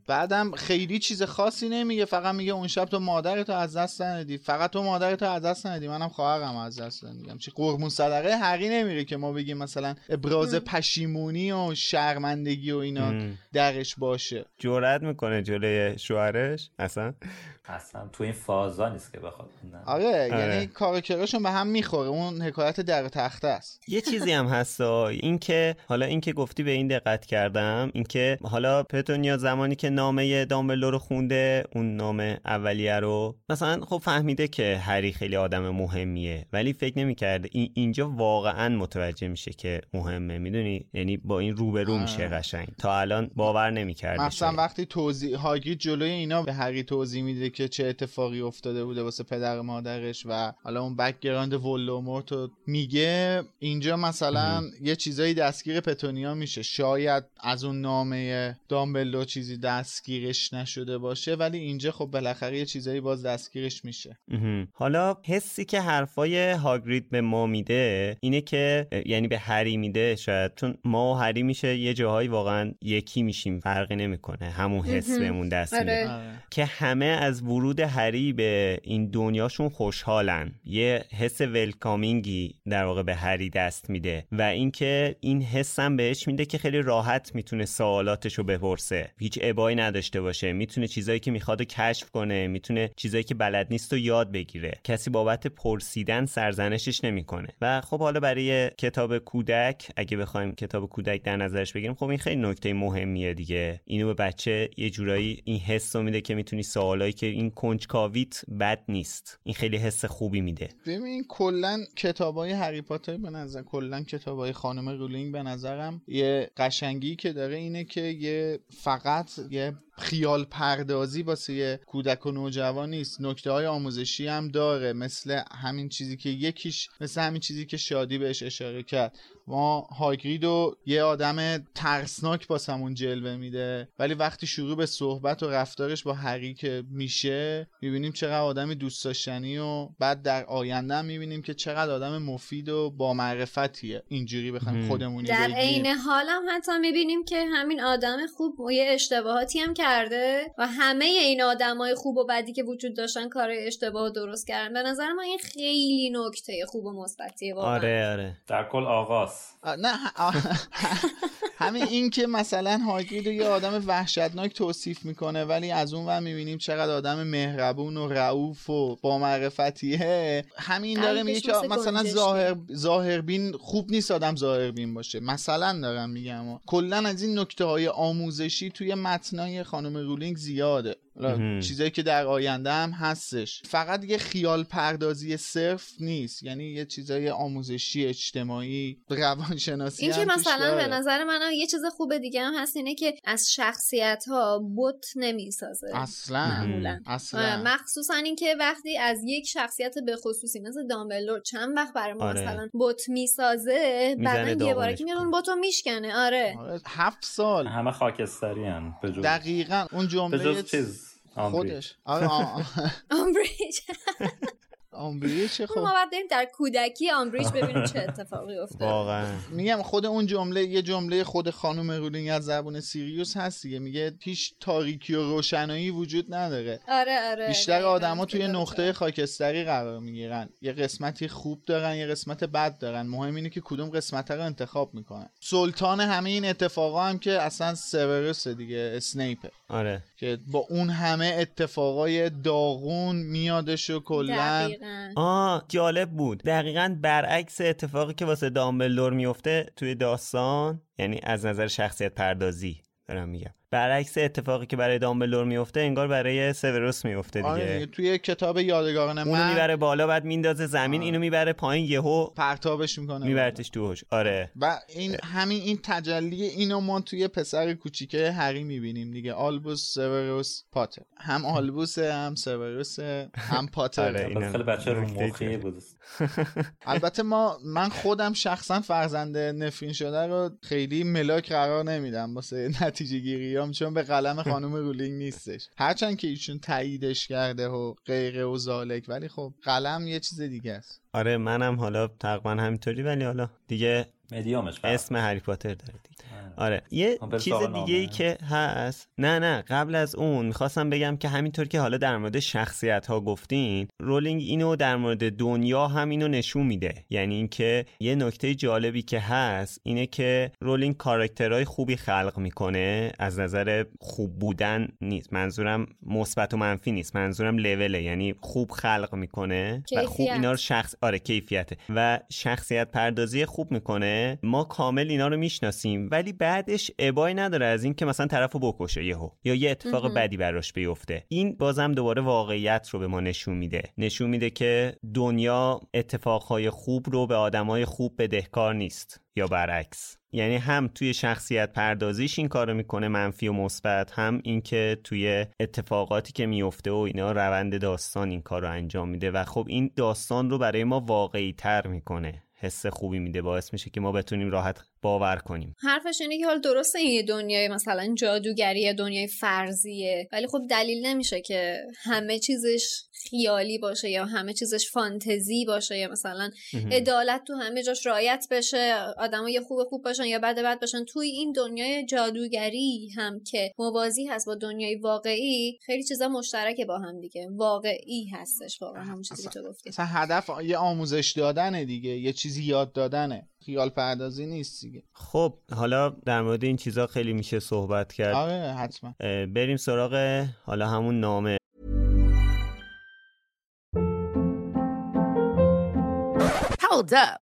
بعدم خیلی چیز خاصی نمیگه فقط میگه اون شب تو مادرتو از دست ندی، فقط تو مادرتو از دست ندی، منم خواهرم از دست ندیدم. چی قربون صدقه هری نمیره که ما بگیم مثلا ابراز پشیمونی و شرمندگی و اینا درش باشه. جرأت میکنه جلوی شوهرش اصلا اصلا تو این فازا نیست که بخواد. آره یعنی کاراکترشون به هم میخوره. اون حکایت در تخته است. یه چیزی هم هست این که حالا این که گفتی به این دقت کردم، این که حالا پتونیا زمانی که نامه دامبلدور رو خونده اون نامه اولیه رو مثلا خب فهمیده که هری خیلی آدم مهمیه ولی فکر نمی‌کرده این اینجا واقعا متوجه میشه که مهمه، میدونی یعنی با این روبرو میشه قشنگ. تا الان باور نمی‌کرد مثلا وقتی توضیح هاگرید جلوی اینا به هری توضیح میده که چه اتفاقی افتاده بوده واسه پدر مادرش و حالا اون بک‌گراند ولدمورت رو میگه. اینجا مثلا مم. یه چیزایی دستگیر پتونیا میشه. شاید از اون نامه دامبلدور چیزی دستگیرش نشده باشه ولی اینجا خب بالاخره یه چیزایی باز دستگیرش میشه. مم. حالا حسی که حرفای هاگرید به ما میده اینه که یعنی به هری میده شاید چون ما و هری میشه یه جاهایی واقعا یکی میشیم فرقی نمیکنه همون حس بهمون دست میده که همه از ورود هری به این دنیاشون خوشحالن، یه حس ویلکامینگی در واقع به هری دست میده و اینکه این حس هم بهش میده که خیلی راحت میتونه سوالاتشو بپرسه، هیچ ابایی نداشته باشه، میتونه چیزایی که میخواد کشف کنه، میتونه چیزایی که بلد نیست رو یاد بگیره، کسی بابت پرسیدن سرزنشش نمیکنه. و خب حالا برای کتاب کودک اگه بخوایم کتاب کودک در نظرش بگیریم خب این خیلی نکته مهمیه دیگه. اینو به بچه یه جورایی این حس رو میده که میتونی سوالایی که این کنجکاویت بد نیست، این خیلی حس خوبی میده. ببین کلا کتابای هری پاتر به نظر کلا کتابای خانم رولینگ به نظرم یه قشنگی که داره اینه که یه فقط یه خیال پردازی واسه کودک و نوجوان نیست، نکته‌های آموزشی هم داره مثل همین چیزی که یکیش مثل همین چیزی که شادی بهش اشاره کرد. ما هاگریدو یه آدم ترسناک واسمون جلوه میده ولی وقتی شروع به صحبت و رفتارش با هری که میشه میبینیم چقدر آدمی دوست داشتنی و بعد در آینده هم میبینیم که چقدر آدم مفید و با معرفتیه. اینجوری بخوایم خودمونی بگیم در عین حال هم حتی میبینیم که همین آدم خوب و یه اشتباهاتی هم کرده و همه این آدمای خوب و بدی که وجود داشتن کار اشتباه درست کردن. به نظر من این خیلی نکته خوب و مثبتیه واقعا. آره آره در کل آغاز نه همین این که مثلا هاگرید یه آدم وحشتناک توصیف میکنه ولی از اون ور میبینیم چقدر آدم مهربون و رؤوف و با معرفتیه، همین داره میگه که مثلا ظاهر ظاهربین خوب نیست آدم ظاهربین باشه. مثلا دارم میگم کلا از این نکته‌های آموزشی توی متنای خانم رولینگ زیاده، چیزایی که در آینده هم هستش، فقط یه خیال پردازی صرف نیست، یعنی یه چیزای آموزشی، اجتماعی، روانشناسی. این که مثلا به نظر من یه چیز خوبه دیگه هم هست اینه که از شخصیت ها بت نمیسازه اصلا اصلا، مخصوصا این که وقتی از یک شخصیت به خصوصی مثل دامبلدور چند وقت برای ما آره. مثلا بت میسازه، بعدن یه باره که میاد بتو میشکنه. آره هفت سال همه خاکستری ان هم. دقیقاً اون جمله خودش آره آمبریج آمبریج چه خوب ما بعد بریم در کودکی آمبریج ببینیم چه اتفاقی افتاد. واقعا میگم خود اون جمله یه جمله خود خانم رولینگ از زبان سیریوس هست دیگه، میگه هیچ تاریکی و روشنایی وجود نداره. آره آره بیشتر آدما توی نقطه خاکستری قرار میگیرن، یه قسمتی خوب دارن یه قسمت بد دارن، مهم اینه که کدوم قسمت رو انتخاب میکنن. سلطان همه این اتفاقا هم که اصلا سیریوس دیگه، اسنیپ آره که با اون همه اتفاقای داغون میادش و کلا آه جالب بود. دقیقاً برعکس اتفاقی که واسه دامبلدور میفته توی داستان، یعنی از نظر شخصیت پردازی دارم میگم، برعکس اتفاقی که برای دامبلدور میفته انگار برای سیوروس میفته دیگه. آره دیگه توی کتاب یادگاران من اونو میبره بالا بعد میندازه زمین آه. اینو میبره پایین یهو پرتابش میکنه میبرتش تو هوش. آره و این همین این تجلی اینو ما توی پسر کوچیکه هری میبینیم دیگه، آلبوس سیوروس پاتر، هم آلبوس هم سیوروس هم پاتر. آره خیلی بچه رو مخی بود. البته ما من خودم شخصا فرزند نفرین شده رو خیلی ملاک قرار نمیدم واسه نتیجه گیری، چون به قلم خانم رولینگ نیستش، هرچند که ایشون تاییدش کرده و غیره و ذالک، ولی خب قلم یه چیز دیگه است. آره منم حالا تقریبا همینطوری، ولی حالا دیگه مدیامش اسم هری پاتر داره دیگه. آره یه چیز دیگه ای که هست، نه نه قبل از اون میخواستم بگم که همینطور که حالا در مورد شخصیت ها گفتین، رولینگ اینو در مورد دنیا هم اینو نشون میده، یعنی اینکه یه نکته جالبی که هست اینه که رولینگ کاراکترهای خوبی خلق میکنه، از نظر خوب بودن نیست، منظورم مثبت و منفی نیست، منظورم لوله، یعنی خوب خلق میکنه و خوب اینا رو شخص آره کیفیته و شخصیت پردازی خوب میکنه، ما کامل اینا رو میشناسیم، ولی بعدش ابایی نداره از این که مثلا طرفو بکشه یهو یا یه اتفاق امه. بدی براش بیفته. این بازم دوباره واقعیت رو به ما نشون میده، نشون میده که دنیا اتفاقهای خوب رو به آدمای خوب بدهکار نیست یا برعکس، یعنی هم توی شخصیت پردازیش این کارو میکنه منفی و مثبت، هم اینکه توی اتفاقاتی که میفته و اینا روند داستان این کارو انجام میده و خب این داستان رو برای ما واقعی‌تر میکنه، حس خوبی میده، باعث میشه که ما بتونیم راحت باور کنیم. حرفش اینه که حال درسته این دنیای مثلا جادوگری، دنیای فرضیه، ولی خب دلیل نمیشه که همه چیزش خیالی باشه یا همه چیزش فانتزی باشه، یا مثلا عدالت تو همه جاش رعایت بشه، آدما یا خوب خوب باشن یا بد بد باشن. توی این دنیای جادوگری هم که موازی هست با دنیای واقعی، خیلی چیزا مشترکه با هم دیگه، واقعی هستش واقعا همون چیزی که تو گفتی. مثلا هدف یه آموزش دادنه دیگه، یه چیزی یاد دادنه، خیال پردازی نیست دیگه. خب حالا در مورد این چیزا خیلی میشه صحبت کرد. آره حتما بریم سراغ حالا همون نامه. Hold up.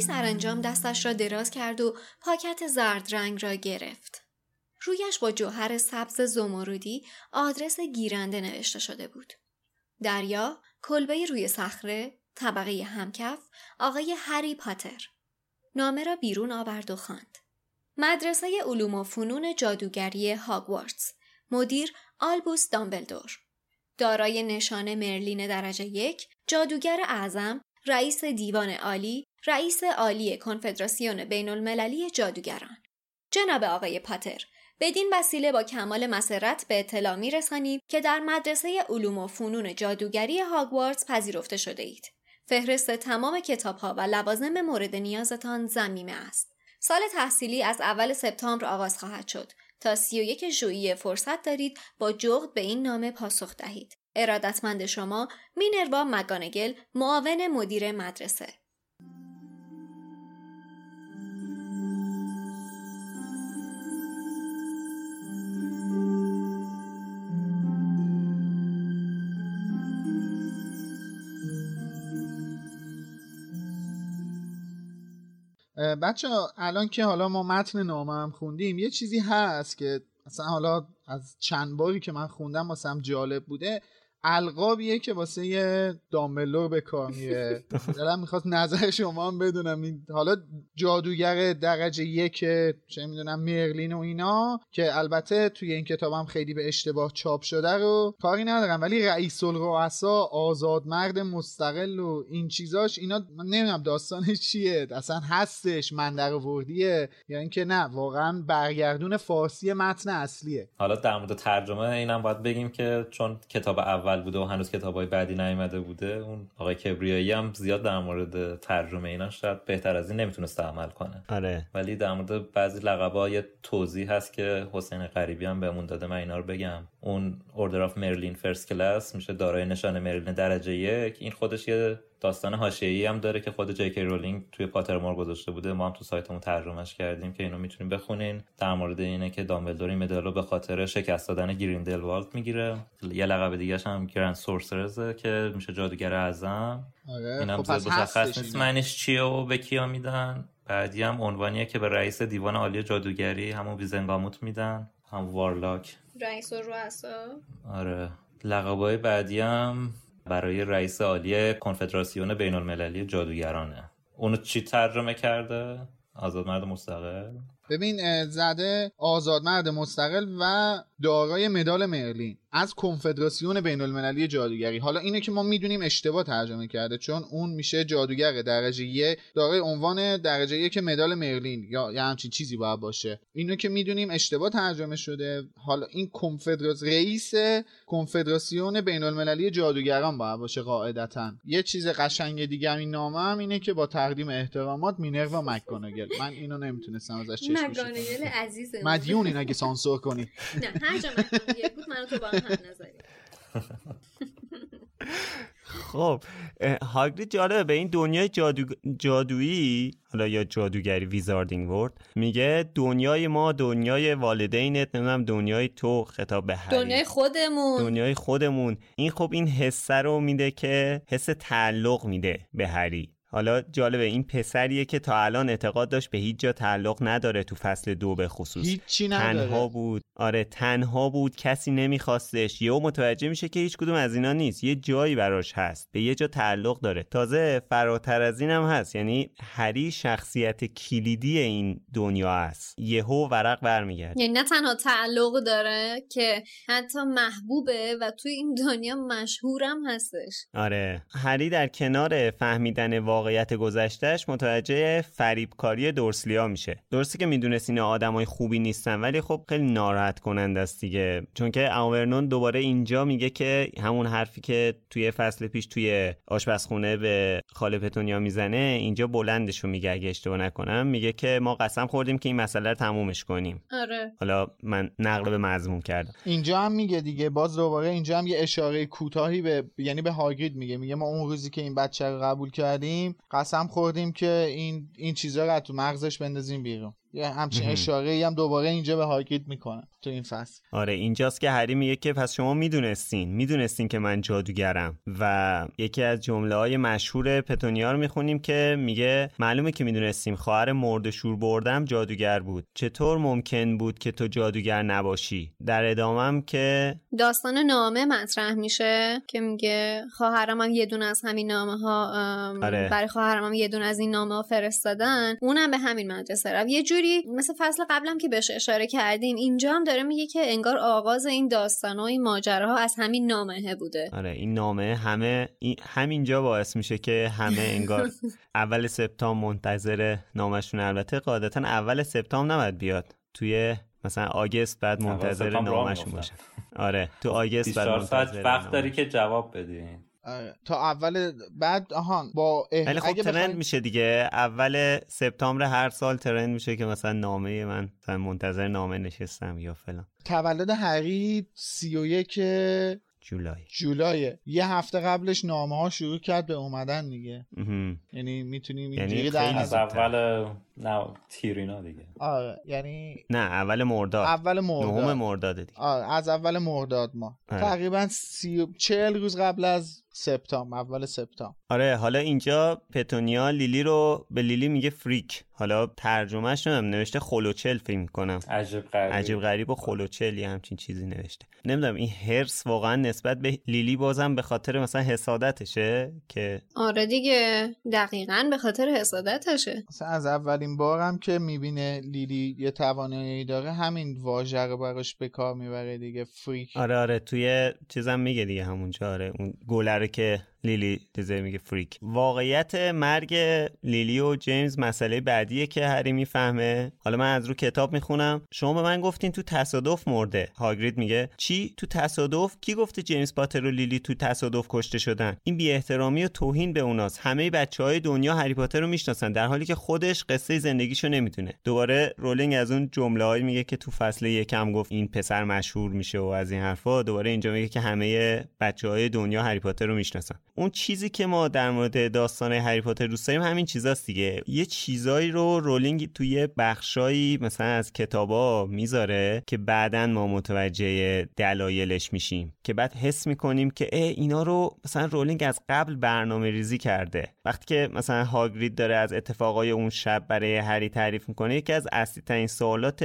ولی سرانجام دستش را دراز کرد و پاکت زرد رنگ را گرفت. رویش با جوهر سبز زمردی آدرس گیرنده نوشته شده بود. دریا، کلبه روی صخره، طبقه همکف، آقای هری پاتر. نامه را بیرون آورد و خواند. مدرسه علوم و فنون جادوگری هاگوارتس. مدیر آلبوس دامبلدور. دارای نشان مرلین درجه یک، جادوگر اعظم، رئیس دیوان عالی، رئیس عالی کنفدراسیون بین المللی جادوگران. جناب آقای پاتر، بدین وسیله با کمال مسرت به اطلاع می‌رسانیم که در مدرسه علوم و فنون جادوگری هاگوارتس پذیرفته شده اید. فهرست تمام کتاب‌ها و لوازم مورد نیازتان ضمیمه است. سال تحصیلی از اول سپتامبر آغاز خواهد شد. تا سی و یک ژوئیه فرصت دارید با جغد به این نامه پاسخ دهید. ارادتمند شما، مینروا مگانگل، معاون مدیر مدرسه. بچه ها الان که حالا ما متن نامه هم خوندیم، یه چیزی هست که اصلا حالا از چند باری که من خوندم واسم جالب بوده، القابیه که واسه دامبلدور به کار میره. دلم میخواست نظر شما هم بدونم. حالا جادوگر درجه یک، چه میدونم، مرلین و اینا که البته توی این کتابم خیلی به اشتباه چاپ شده رو کاری ندارم، ولی رئیس الرؤسا، آزاد مرد مستقل و این چیزاش، اینا من نمیدونم داستانش چیه، اصلا هستش من در وردیه یا اینکه نه واقعا برگردون فارسی متن اصلیه. حالا در مورد ترجمه اینم باید بگیم که چون کتاب اول بوده و هنوز کتابای بعدی نیومده بوده، اون آقای کبریایی هم زیاد در مورد ترجمه اینا شاید بهتر از این نمیتونسته عمل کنه. آره. ولی در مورد بعضی لقب‌ها یه توضیح هست که حسین قریبی هم بهمون داده، من اینا رو بگم. اون اوردر آف مرلین فرست کلاس میشه دارای نشان مرلین درجه یک. این خودش یه داستان حاشیه‌ای هم داره که خود جی کی رولینگ توی پاترمور گذاشته بوده، ما هم تو سایتمون ترجمهش کردیم که اینو میتونین بخونین. در مورد اینه که دامبلدور این مدال رو به خاطر شکست دادن گریندلوالد میگیره. یه لقب دیگه‌ش هم گرند سورسرزه که میشه جادوگر اعظم. اینم خب مشخص نیست معنیش چیه و به کیا میدن. بعدی هم عنوانیه که به رئیس دیوان عالی جادوگری، همون بیزنگاموت میدن، هم وارلاک، رئیس الرؤسا. آره. لقب‌های بعدی هم برای رئیس عالی کنفدراسیون بین المللی جادوگرانه. اونو چی ترجمه کرده؟ آزادمرد مستقل. ببین زده آزادمرد مستقل و دارای مدال مرلین از کنفدراسیون بین المللی جادوگری. حالا اینه که ما میدونیم اشتباه ترجمه کرده، چون اون میشه جادوگر درجه یک دارای عنوان درجه یک مدال مرلین یا یه همچین چیزی باید باشه. اینو که میدونیم اشتباه ترجمه شده. حالا این کنفدراس رئیس کنفدراسیون بین المللی جادوگران باید باشه قاعدتا. یه چیز قشنگ دیگه این نامه هم اینه که با تقدیم احترامات مینروا مک‌گانگل. من اینو نمیتونستم ازش چشم مک‌گانگل عزیزم مدیون، اینا که سانسور کنی. نه هر جا مک‌گانگل بود منو تو با خب هاگرید جالبه به این دنیای جادو... جادویی حالا یا جادوگری ویزاردینگ ورد میگه دنیای ما، دنیای والدینت، نمیدونم دنیای تو، خطاب به هری، دنیای خودمون، دنیای خودمون. این خب این حس رو میده که حس تعلق میده به هری. حالا جالبه این پسریه که تا الان اعتقاد داشت به هیچ جا تعلق نداره، تو فصل دو به خصوص هیچی نداره، تنها بود. آره تنها بود، کسی نمیخواستش. یهو متوجه میشه که هیچ کدوم از اینا نیست، یه جایی براش هست، به یه جا تعلق داره. تازه فراتر از اینم هست، یعنی هری شخصیت کلیدی این دنیا است. یهو ورق برمیگرده، یعنی نه تنها تعلق داره که حتی محبوبه و توی این دنیا مشهورم هستش. آره هری در کنار فهمیدن واقعیت گذشتهش متوجه فریبکاری دورسلیا میشه. درسته که میدونست اینا آدمای خوبی نیستن، ولی خب خیلی ناراحت کننده است دیگه، چون که ورنون دوباره اینجا میگه که همون حرفی که توی فصل پیش توی آشپزخونه به خاله پتونیا میزنه، اینجا بلندشو میگه اگه اشتباه نکنم، میگه که ما قسم خوردیم که این مسئله رو تمومش کنیم. آره. حالا من نقل به مضمون کردم. اینجا هم میگه دیگه، باز دوباره اینجا هم یه اشاره کوتاهی به یعنی به هاگرید میگه، میگه ما اون روزی که این بچه رو قبول کردیم قسم خوردیم که این این چیزا رو تو مغزش بندازیم بیرون. یه همچین اشاره‌ای هم دوباره اینجا به هاگرید میکنه تو این فصل. آره اینجاست که هری میگه که پس شما میدونستین میدونستین که من جادوگرم، و یکی از جمله‌های مشهور پتونیا رو میخونیم که میگه معلومه که میدونستیم، خواهر مرده شور بردم جادوگر بود، چطور ممکن بود که تو جادوگر نباشی؟ در ادامه‌ام که داستان نامه مطرح میشه که میگه خواهرم هم یه دونه از همین نامه‌ها آره. برای خواهرم هم یه دونه از این نامه‌ها فرستادن، اونم به همین مدرسه رفت. یه جوری مثل فصل قبلم که بهش اشاره کردیم اینجا هم داره میگه که انگار آغاز این داستان‌ها این ماجراها از همین نامه بوده. آره این نامه همه این همینجا باعث میشه که همه انگار اول سپتامبر منتظر نامشون. البته قاعدتاً اول سپتامبر نباید بیاد، توی مثلا آگست بعد منتظر نامشون باشه. آره تو آگست بعد منتظر وقت داری که جواب بدین. آره. تا اول بعد آهان با اگه خب ترند بخن... میشه دیگه، اول سپتامبر هر سال ترند میشه که مثلا نامه من منتظر نامه نشستم یا فلان. تولد هری سی و یک جولای جولای یه هفته قبلش نامه ها شروع کرد به اومدن دیگه. یعنی میتونیم اینجوری در از اول نه تیرینا دیگه. آره یعنی نه اول مرداد اول مرداد نهم مرداد دیگه. آره از اول مرداد ما آره. تقریبا سی... چهل روز قبل از سپتامبر، اول سپتامبر. آره حالا اینجا پتونیا لیلی رو به لیلی میگه فریک، حالا ترجمهش رو نوشته خلوچل فکر کنم. عجب غریب عجب غریب و خلوچلی همچین چیزی نوشته. نمیدونم این هرس واقعا نسبت به لیلی بازم به خاطر مثلا حسادتشه که آره دیگه دقیقاً به خاطر حسادتشه. مثلا از اولین بارم که میبینه لیلی یه توانایی داره همین واژه رو براش به کار میبره دیگه، فریک. آره آره توی چیزام میگه دیگه همونجا. آره اون گلر که لیلی دیزه میگه فریک. واقعیت مرگ لیلی و جیمز مسئله بعدیه که هری میفهمه. حالا من از رو کتاب میخونم. شما به من گفتین تو تصادف مرده. هاگرید میگه چی؟ تو تصادف؟ کی گفته جیمز پاتر و لیلی تو تصادف کشته شدن؟ این بی احترامی و توهین به اوناست. همه بچهای دنیا هری پاتر رو میشناسن در حالی که خودش قصه زندگیشو نمیدونه. دوباره رولینگ از اون جمله‌ای میگه که تو فصل یکم گفت این پسر مشهور میشه و از این حرفا. دوباره اینجا میگه که همه بچهای دنیا هری پاتر رو میشناسن. اون چیزی که ما در مورد داستان هری پاتر دوست داریم همین چیزاست دیگه. یه چیزایی رو رولینگ توی بخشایی مثلا از کتابا میذاره که بعداً ما متوجه دلایلش میشیم که بعد حس میکنیم که ای اینا رو مثلا رولینگ از قبل برنامه ریزی کرده. وقتی که مثلا هاگرید داره از اتفاقای اون شب برای هری تعریف میکنه، یکی از اصلی ترین سوالات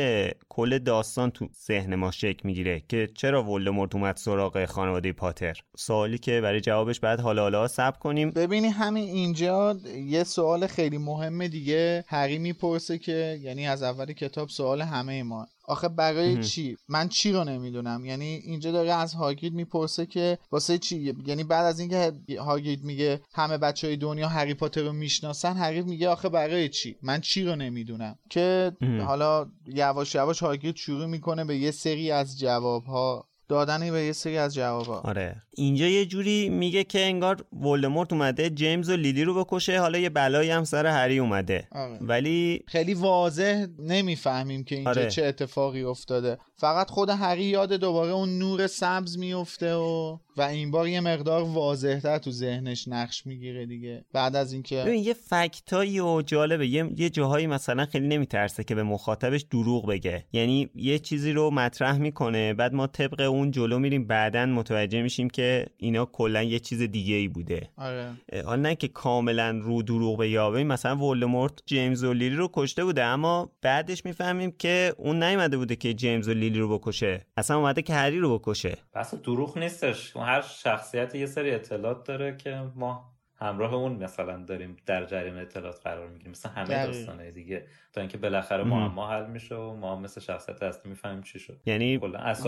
کل داستان تو ذهن ما شکل میگیره که چرا ولدمورت اومد سراغ خانواده پاتر. سوالی که برای جوابش بعد حالا حالا صبر کنیم. ببینی همین اینجا یه سوال خیلی مهمه دیگه هری میپرسه که یعنی از اول کتاب سوال همه ما، آخه برای چی؟ من چی رو نمیدونم. یعنی اینجا داره از هاگرید میپرسه که واسه چی؟ یعنی بعد از اینکه هاگرید میگه همه بچهای دنیا هری پاتر رو میشناسن، هاگرید میگه آخه برای چی؟ من چی رو نمیدونم. که حالا یواش یواش هاگرید شروع میکنه به یه سری از جوابها دادنی به یه سری از جوابا. آره اینجا یه جوری میگه که انگار ولدمورت اومده جیمز و لیلی رو بکشه، حالا یه بلایی هم سر هری اومده. آره. ولی خیلی واضح نمیفهمیم که اینجا آره. چه اتفاقی افتاده. فقط خود هری یاد دوباره اون نور سبز میفته و و این بار یه مقدار واضح‌تر تو ذهنش نقش میگیره دیگه بعد از اینکه ببین یه فکتایی و جالبه. یه, یه جاهایی مثلا خیلی نمیترسه که به مخاطبش دروغ بگه، یعنی یه چیزی رو مطرح میکنه بعد ما طبق اون جلو میریم بعدن متوجه میشیم که اینا کلا یه چیز دیگه‌ای بوده. آره حالا نه که کاملا رو دروغ بگه. مثلا ولدمورت جیمز و لیلی رو کشته بوده اما بعدش میفهمیم که اون نیومده بوده که جیمز و لیلی رو بکشه، اصلا اومده که هری رو بکشه. اصلا دروغ نیستش، هر شخصیت یه سری اطلاعات داره که ما همراه اون مثلا داریم در جریان اطلاعات قرار میگیریم، مثلا همه داستان‌های دیگه، تا اینکه بالاخره معما حل میشه و ما مثل شخصیت هستی میفهمیم چی شد. یعنی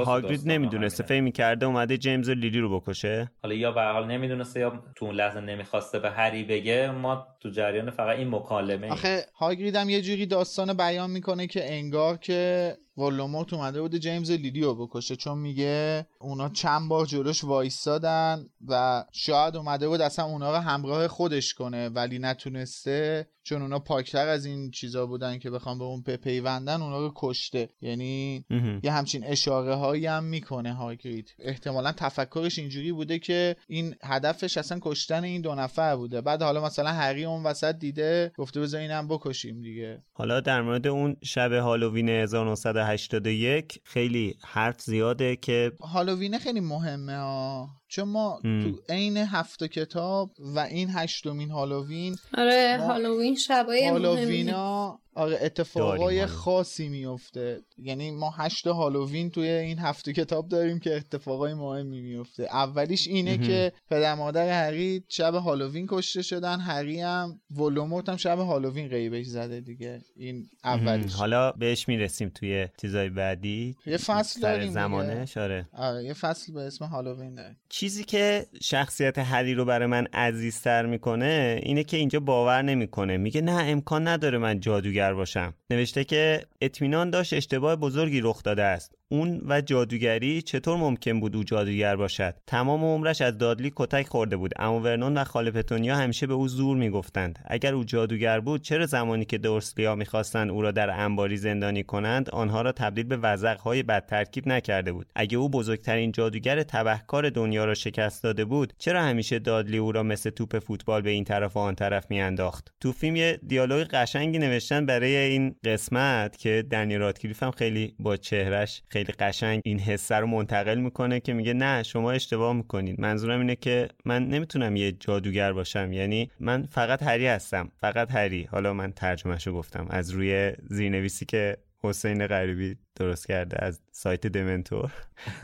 هاگرید نمیدونسته فهم می‌کرده اومده جیمز و لیلی رو بکشه، حالا یا به هر حال نمیدونسته یا تو اون لحظه نمیخواسته به هری بگه. ما تو جریان فقط این مکالمه. آخه هاگرید هم یه جوری داستان بیان میکنه که انگار که ولدمورت اومده بوده جیمز لیلی رو بکشه، چون میگه اونا چند بار جلوش وایسادن و شاید اومده بود اصلا اونا رو همراه خودش کنه ولی نتونسته، چون اونا پاکتر از این چیزا بودن که بخوام به اون پیوندن، اونا رو کشته. یعنی یه همچین اشاره هایی هم میکنه هاگرید. احتمالاً تفکرش اینجوری بوده که این هدفش اصلا کشتن این دو نفر بوده، بعد حالا مثلا هری اون وسط دیده گفته بذار اینم بکشیم دیگه. حالا در مورد اون شب هالووین هزار و نهصد و هشتاد و یک خیلی حرف زیاده که هالووین خیلی مهمه ها، چون ما ام. تو عین هفت کتاب و این هشتمین هالووین، آره هالووین شبای هالووینا، آره اتفاقای خاصی میفته. یعنی ما هشت هالووین توی این هفت کتاب داریم که اتفاقای مهمی میفته. اولیش اینه امه. که پدر مادر هری شب هالووین کشته شدن، هری هم ولدمورت هم شب هالووین غیبش زده دیگه. این اولیش. حالا بهش میرسیم توی چیزای بعدی، یه فصل داریم زمانش. آره آره یه فصل به اسم هالووین داریم. چیزی که شخصیت هری رو برای من عزیزتر میکنه اینه که اینجا باور نمیکنه، میگه نه امکان نداره من جادوگر باشم. نوشته که اطمینان داشت اشتباه بزرگی رخ داده است. اون و جادوگری چطور ممکن بود او جادوگر باشد؟ تمام عمرش از دادلی کتک خورده بود، اما ورنون و خاله پتونیا همیشه به او زور میگفتند. اگر او جادوگر بود چرا زمانی که دورسلیا میخواستند او را در انباری زندانی کنند آنها را تبدیل به وزغ‌های بدترکیب نکرده بود؟ اگه او بزرگترین جادوگر تبهکار دنیا را شکست داده بود چرا همیشه دادلی او را مثل توپ فوتبال به این طرف و آن طرف میانداخت؟ تو فیلم یه دیالوگ قشنگی نوشتن برای این قسمت که دنی رادکلیف هم خیلی با چهرهش خیلی قشنگ این حس رو منتقل میکنه که میگه نه شما اشتباه میکنید، منظورم اینه که من نمیتونم یه جادوگر باشم، یعنی من فقط هری هستم، فقط هری. حالا من ترجمهشو گفتم از روی زیرنویسی که حسین غریبی درست کرده از سایت دمنتور،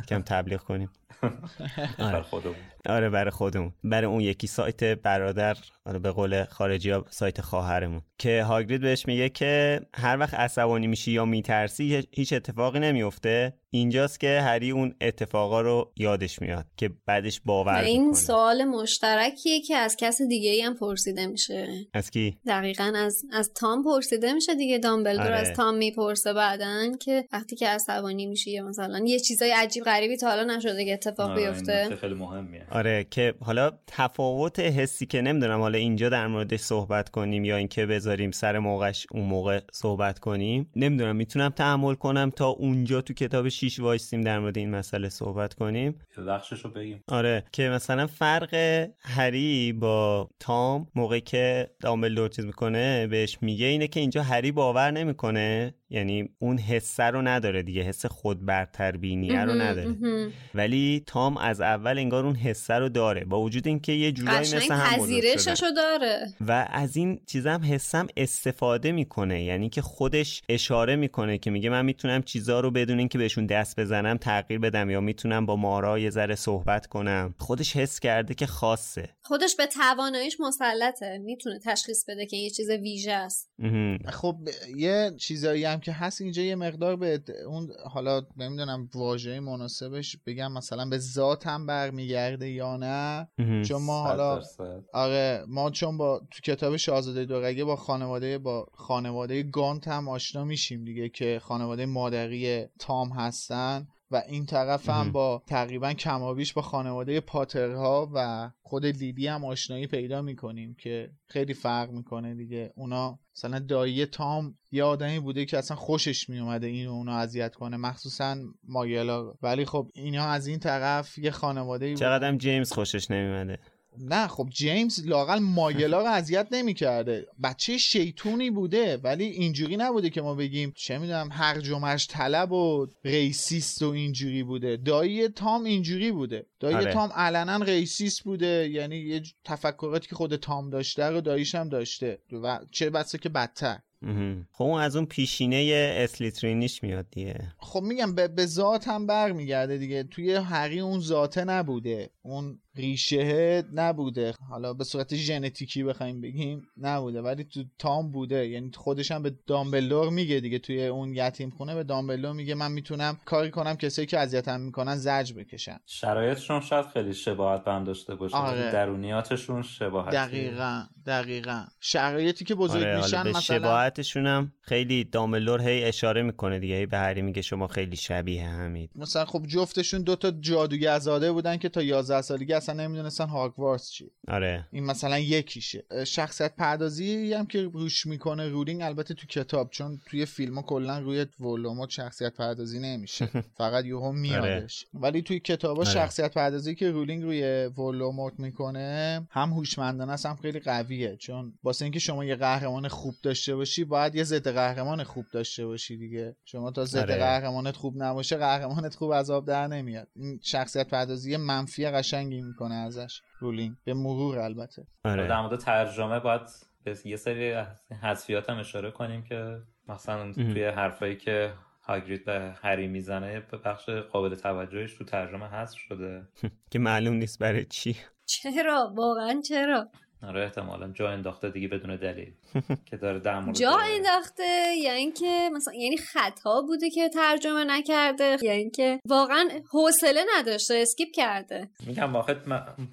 کم تبلیغ کنیم. آره خودمون، آره برای خودمون، برای اون یکی سایت برادر، آره به قول خارجی‌ها سایت خواهرمون. که هاگرید بهش میگه که هر وقت عصبانی میشی یا میترسی هیچ اتفاقی نمیفته. اینجاست که هری اون اتفاقا رو یادش میاد که بعدش باور میکنه. این سوال مشترکیه که از کس دیگه‌ای هم پرسیده میشه. از کی؟ دقیقاً از از تام پرسیده میشه دیگه. دامبلدور آره. از تام میپرسه بعدن که وقتی که عصبانی میشی یا مثلا یه چیزای عجیب غریبی تا حالا نشده که اتفاق بیفته. خیلی مهمه. آره که حالا تفاوت حسی که نمیدونم حالا اینجا در موردش صحبت کنیم یا اینکه بذاریم سر موقعش اون موقع صحبت کنیم، نمیدونم میتونم تحمل کنم تا اونجا تو کتاب شیش وایسیم در مورد این مسئله صحبت کنیم، بخششو بگیم. آره که مثلا فرق هری با تام موقعی که دامبلدور چیز میکنه بهش میگه اینه که اینجا هری باور نمیکنه، یعنی اون حسه رو نداره دیگه، حس خود برتربینیه رو نداره. ولی تام از اول انگار اون حسه رو داره، با وجود اینکه یه جورایی مثل هم پذیرششو داره و از این چیزا هم حسم استفاده میکنه، یعنی که خودش اشاره میکنه که میگه من میتونم چیزا رو بدون اینکه بهشون دست بزنم تغییر بدم، یا میتونم با مارا یه ذره صحبت کنم. خودش حس کرده که خاصه، خودش به تواناییش مسلطه، میتونه تشخیص بده که یه چیز ویژه است. خب یه چیزایی هم که هست اینجا یه مقدار به اون، حالا نمیدونم واژه مناسبش بگم، مثلا به ذاتم برمیگرده یا نه. چون ما حالا آره ما چون با تو کتاب شاهزاده دورگه با خانواده با خانواده گانت هم آشنا میشیم دیگه که خانواده مادری تام هستن و این طرف هم با تقریبا کمابیش با خانواده پاترها و خود لیلی هم آشنایی پیدا میکنیم که خیلی فرق میکنه دیگه. اونا مثلا دایی تام یه آدمی بوده که اصلا خوشش میومده این اونو اذیت کنه، مخصوصا ماگلا. ولی خب اینا از این طرف یه خانواده چقدر هم جیمز خوشش نمیومده. نه خب جیمز لااقل ماگلا رو اذیت نمی‌کرده، بچه شیطونی بوده، ولی اینجوری نبوده که ما بگیم چه میدونم هرج و مرج طلب و ریسیست و اینجوری بوده. دایی تام اینجوری بوده، دایی آره. تام علنا ریسیست بوده، یعنی یه تفکراتی که خود تام داشته رو داییش هم داشته و چه بسا که بدتر. خب اون از اون پیشینه اسلیترینیش میاد دیگه. خب میگم به, به ذات هم برمیگرده دیگه، توی هری اون ذاته نبوده، اون ریشه نبوده، حالا به صورت ژنتیکی بخوایم بگیم نبوده، ولی تو تام بوده. یعنی خودش هم به دامبلدور میگه دیگه، توی اون یتیم خونه به دامبلدور میگه من میتونم کاری کنم کسایی که اذیتم میکنن زجر بکشن. شرایطشون شاید خیلی شباهت بند داشته باشه، آره. درونیاتشون شباهت. دقیقاً دقیقاً شرایطی که بزرگ آره، میشن مثلا شباهتشون هم خیلی دامبلدور هی اشاره میکنه دیگه، هی به هری میگه شما خیلی شبیه همید. مثلا خب جفتشون دو تا جادوگرزاده بودن که تا یازده سالگی اصلا نمیدونستن هاگوارتس چیه. آره این مثلا یکیشه. شخصیت پردازی هم که روش میکنه رولینگ، البته تو کتاب، چون توی فیلم‌ها کلا روی ولدمورت شخصیت پردازی نمیشه، فقط یهو میادش. آره. ولی توی کتابا آره. شخصیت پردازی که رولینگ روی ولدمورت میکنه هم هوشمندانه است هم خیلی قویه، چون واسه اینکه شما یه قهرمان خوب داشته باشی باید یه ضد قهرمان خوب داشته باشی دیگه. شما تا ضد آره. قهرمانت خوب نباشه، قهرمانت خوب عذاب در نمیاد. این شخصیت پردازی منفی قشنگی میکنه ازش رولینگ به مرور. البته آره. در مورد ترجمه باید یه سری حذفیات هم اشاره کنیم که مثلا توی حرفایی که هاگرید به هری میزنه بخش قابل توجهش تو ترجمه حذف شده که معلوم نیست برای چی، چرا، واقعا چرا. آره احتمالاً جا انداخته دیگه بدون دلیل که داره در مورد جا انداخته، یعنی که مثلا یعنی خطا بوده که ترجمه نکرده، یعنی که واقعاً حوصله نداشته اسکیپ کرده. میگم واقعاً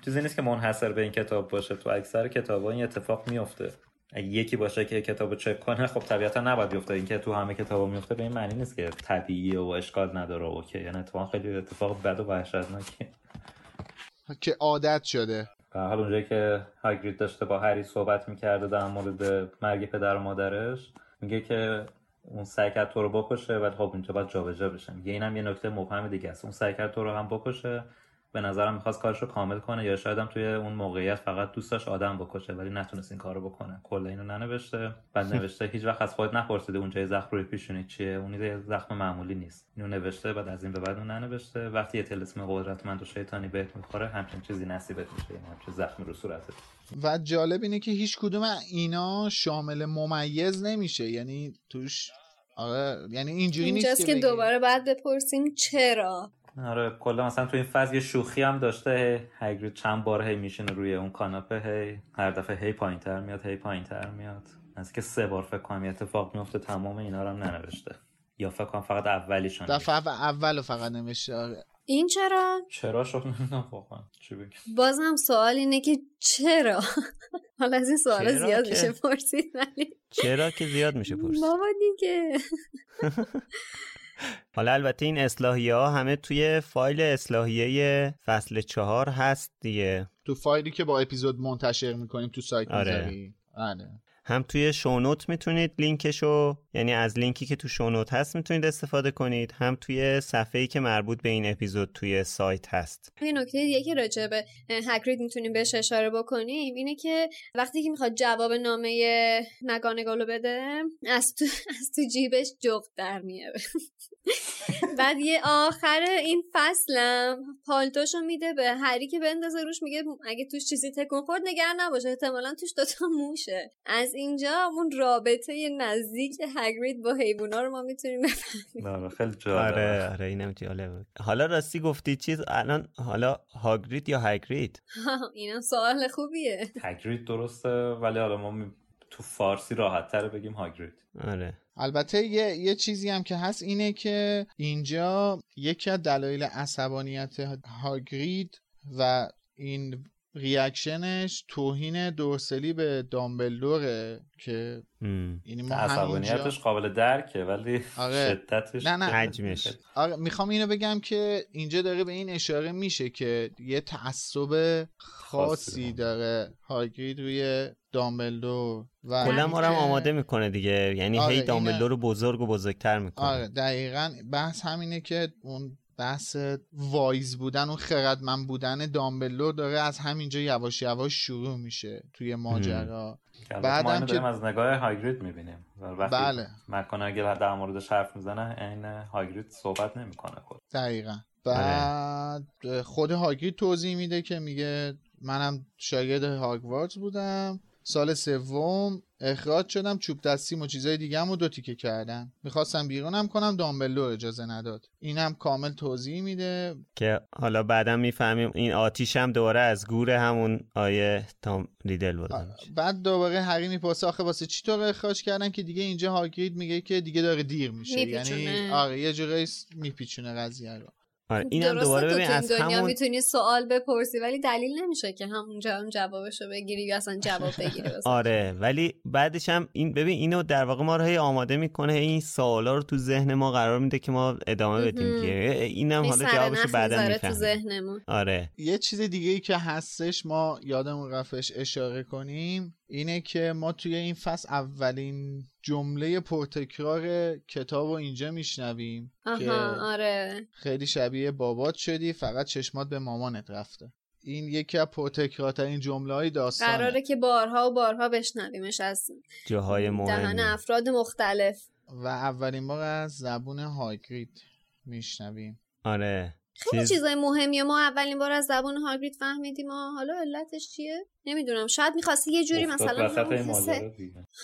چیزی نیست که منحصر به این کتاب باشه، تو اکثر کتاب‌ها این اتفاق میفته. اگه یکی باشه که کتابو چک کنه خب طبیعتاً نباید بیفته، این که تو همه کتابا میفته به این معنی نیست که طبیعیه و اشکال نداره. اوکی، یعنی اتفاقاً خیلی اتفاق بد و وحشتناکه که عادت شده. حالا اونجایی که هاگرید داشته با هری صحبت میکرده در مورد مرگ پدر و مادرش، میگه که اون سعی کرد تو رو بکشه، بعد خب اینجا باید جابجا بشن. میگه اینم یه نکته مبهم دیگه است، اون سعی کرد تو رو هم بکشه، به نظرم میخواست کارشو کامل کنه، یا شاید هم توی اون موقعیت فقط دوست داشت آدم بکشه ولی نتونست این کارو بکنه. کلا اینو ننوشته. بعد نوشته هیچ وقت از خودت نپرسیده اونجای زخم روی پیشونی چیه، اون یه زخم معمولی نیست. اینو نوشته. بعد از این به بعد اون ننوشته. وقتی یه تلسم قدرتمند و شیطانی بهت میخوره همچین چیزی نصیبت میشه، یعنی همچین زخمی رو صورتت. و جالب اینه که هیچ کدوم اینا شامل ممیز نمیشه، یعنی توش آره یعنی اینجوری نیست که بگی... دوباره بعد بپرسیم چرا. آره کلا مثلا تو این فاز یه شوخی هم داشته، هاگرید چند بار هی میشینه روی اون کاناپه، هی هر دفعه هی پایینتر میاد هی پایینتر میاد از که سه بار فکر کنم اتفاق میفته. تمام اینا رو هم ننوشته، یا فکر کنم فقط اولیشون، دفعه اولو فقط نمیشه. این چرا چرا شو نمیدونم واقعا چی بگم. بازم سوال اینه که چرا. حالا از این سوالا زیاد که... میشه پرسید ولی چرا که زیاد میشه پرسید بابا دیگه. حالا البته این اصلاحیه ها همه توی فایل اصلاحیه فصل چهار هست دیگه، تو فایلی که با اپیزود منتشر میکنیم تو سایت میذاری. آره هم توی شونوت میتونید لینکشو، یعنی از لینکی که تو شونوت هست میتونید استفاده کنید، هم توی صفحه‌ای که مربوط به این اپیزود توی سایت هست. یه نکته دیگه که راجع به هاگرید میتونیم بهش اشاره بکنیم اینه که وقتی که میخواد جواب نامه مگانگالو بده از تو از تو جیبش جغد در میاره. بعد یه آخر این فصلم پالتوشو میده به هری که بندازه روش، میگه اگه توش چیزی تکون خورد نگران نباشه، احتمالاً توش دو تا موشه. از اینجا اون رابطه نزدیک هاگرید با حیونا رو ما میتونیم بفهمیم. خیلی جالب. آره آره اینم جالبه. حالا راستی گفتی چیز الان، حالا هاگرید یا هاگرید؟ اینم سوال خوبیه. هاگرید درسته، ولی حالا ما می... تو فارسی راحت‌تر بگیم هاگرید. آره. البته یه یه چیزی هم که هست اینه که اینجا یکی از دلایل عصبانیت هاگرید و این ریاکشنش توهین دورسلی به دامبلدوره که یعنی ما عصبانیتش قابل درکه ولی آره. شدتش نه نه. حجمش. آره میخوام اینو بگم که اینجا داره به این اشاره میشه که یه تعصب خاصی داره هاگرید روی دامبلدور و کلا ما رو آماده میکنه دیگه، یعنی آره هی دامبلدور رو بزرگ و بزرگتر میکنه. آره دقیقاً بحث همینه که اون بحث وایز بودن، اون خردمند بودن دامبلدور داره از همینجا یواش یواش شروع میشه توی ماجرا. بعدم که از نگاه هاگرید میبینیم وقتی بله. مکاناگل در موردش حرف میزنه این هاگرید صحبت نمیکنه خود. دقیقاً. بعد خود هاگرید توضیح میده که میگه منم شاگرد هاگوارتس بودم، سال سوم اخراج شدم، چوب دستیم و چیزای دیگه‌مو دو تیکه کردن، میخواستم بیرونم کنم دامبلدور اجازه نداد. اینم کامل توضیح میده که حالا بعدم میفهمیم این آتیش هم دوباره از گور همون آیه تام ریدل بوده. بعد دوباره هری میپرسه آخه واسه چی تو رو اخراج کردن، که دیگه اینجا هاگرید میگه که دیگه داره دیر میشه، یعنی آره یه جوری میپیچونه قضیه رو. آره اینم دوباره ببین از همون میتونی سوال بپرسی ولی دلیل نمیشه که همونجا هم جوابشو بگیری یا اصلا جواب بگیری بسن. آره ولی بعدش هم این ببین اینو در واقع ما رو هی آماده میکنه، این سوالا رو تو ذهن ما قرار میده که ما ادامه بدیم که اینم حالا جوابشو بعدا میفهمیم. آره یه چیز دیگه ای که هستش ما یادمون رفتش اشاره کنیم اینه که ما توی این فصل اولین جمله پرتکرار کتابو اینجا میشنویم که آره خیلی شبیه بابات شدی فقط چشمات به مامانت رفته. این یکی از پرتکرارترین جمله‌های داستانه، قراره که بارها و بارها بشنویمش از جاهای مهم، دهن افراد مختلف و اولین بار از زبون هاگرید میشنویم. آره خیلی چیزای مهمیه ما اولین بار از زبان هاگرید فهمیدیم. ما حالا علتش چیه نمیدونم، شاید می‌خواستی یه جوری مثلا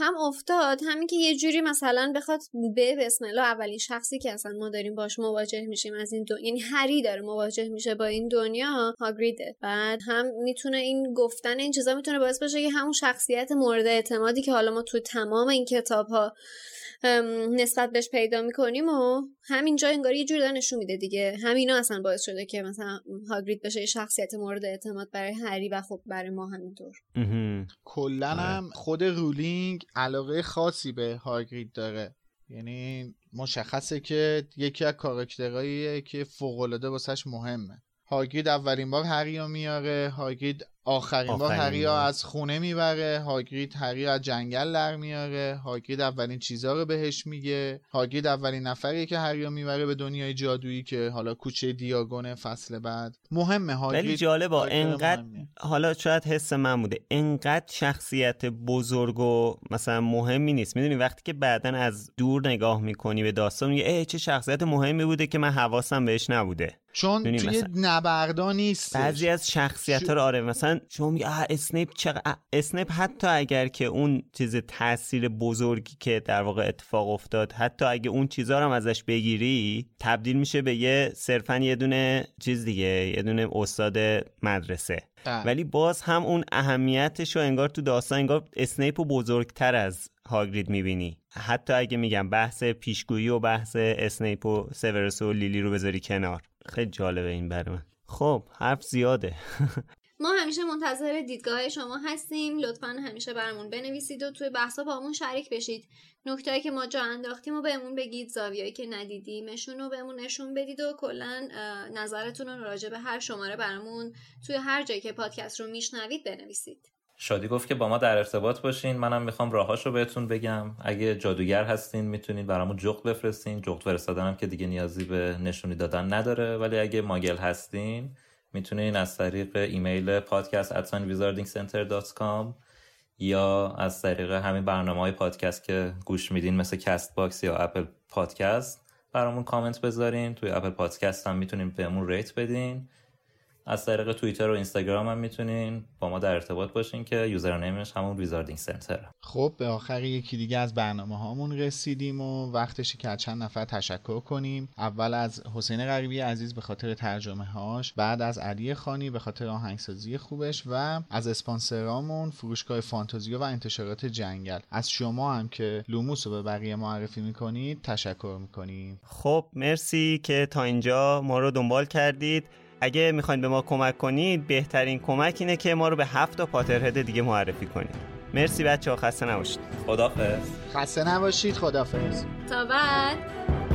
هم افتاد همین که یه جوری مثلا بخواد به بسم الله اولین شخصی که اصلا ما داریم باش مواجه میشیم از این دنیا، یعنی هری داره مواجه میشه با این دنیا، هاگریده. بعد هم میتونه این گفتن این چیزا میتونه باعث بشه که همون شخصیت مورد اعتمادی که حالا ما تو تمام این کتاب‌ها نسبت بهش پیدا می‌کنیم و همینجا انگار یه جوری نشون میده دیگه. همینا اصلا باعث شده که مثلا هاگرید بشه شخصیت مورد اعتماد برای هری و خب برای ما هم کلا هم خود رولینگ علاقه خاصی به هاگرید داره، یعنی مشخصه که یکی از کاراکترهاییه که فوق‌العاده واسش مهمه. هاگرید اولین بار هری رو میاره، هاگرید آخرین بار هری رو از خونه میبره، هاگرید هری رو از جنگل در میاره، هاگرید اولین چیزا رو بهش میگه، هاگرید اولین نفریه که هری رو میبره به دنیای جادویی که حالا کوچه دیاگون فصل بعد. مهمه هاگرید. ولی جالبه انقدر حالا شاید حس من بوده انقدر شخصیت بزرگ و مثلا مهمی نیست، میدونی وقتی که بعدن از دور نگاه میکنی به داستان میگه ای چه شخصیت مهمی بوده که من حواسم بهش نبوده، چون توی نبردا نیست. بعضی از شخصیت‌ها رو آره مثلا شما میگه اسنیپ چقدر اسنیپ حتی اگر که اون چیز تاثیر بزرگی که در واقع اتفاق افتاد حتی اگه اون چیزا رو هم ازش بگیری تبدیل میشه به یه صرفاً یه دونه چیز دیگه، یه دونه استاد مدرسه ده. ولی باز هم اون اهمیتش رو انگار تو داستان انگار اسنیپ بزرگتر از هاگرید میبینی. حتی اگه میگم بحث پیشگویی و بحث اسنیپ و سیوروس و لیلی رو بذاری کنار. خیلی جالبه این برای من. خب حرف زیاده. ما همیشه منتظر دیدگاه شما هستیم، لطفاً همیشه برامون بنویسید و توی بحثا با همون شریک بشید. نکته‌ای که ما جا انداختیم و بهمون بگید، زاویه‌ای که ندیدیمشون رو بهمون نشون بدید و کلاً نظرتون رو راجع به هر شماره برامون توی هر جایی که پادکست رو میشنوید بنویسید. شادی گفت که با ما در ارتباط باشین، منم میخوام راهاشو بهتون بگم. اگه جادوگر هستین میتونین برامون جغد بفرستین، جغد فرستادنم که دیگه نیازی به نشونی دادن نداره. ولی اگه ماگل هستین میتونین از طریق ایمیل پادکست ات ویزاردینگ سنتر دات کام یا از طریق همین برنامه‌های پادکست که گوش میدین مثل کست باکس یا اپل پادکست برامون کامنت بذارین. توی اپل پادکست هم میتونین بهمون ریت بدین. از طریق توییتر و اینستاگرام هم میتونین با ما در ارتباط باشین که یوزرنیمش همون ویزاردینگ سنتر. خب به آخر یکی دیگه از برنامه هامون رسیدیم و وقتشه که از چند نفر تشکر کنیم. اول از حسین غریبی عزیز به خاطر ترجمه هاش، بعد از علی خانی به خاطر آهنگسازی خوبش و از اسپانسرامون فروشگاه فانتزیو و انتشارات جنگل. از شما هم که لوموس رو به بقیه معرفی میکنید تشکر میکنیم. خب مرسی که تا اینجا ما رو دنبال کردید. اگه میخواین به ما کمک کنید بهترین کمک اینه که ما رو به هفت تا پاترهد دیگه معرفی کنید. مرسی بچه‌ها، خسته نباشید. خدافظ. خسته نباشید. خدافظ. تا بعد.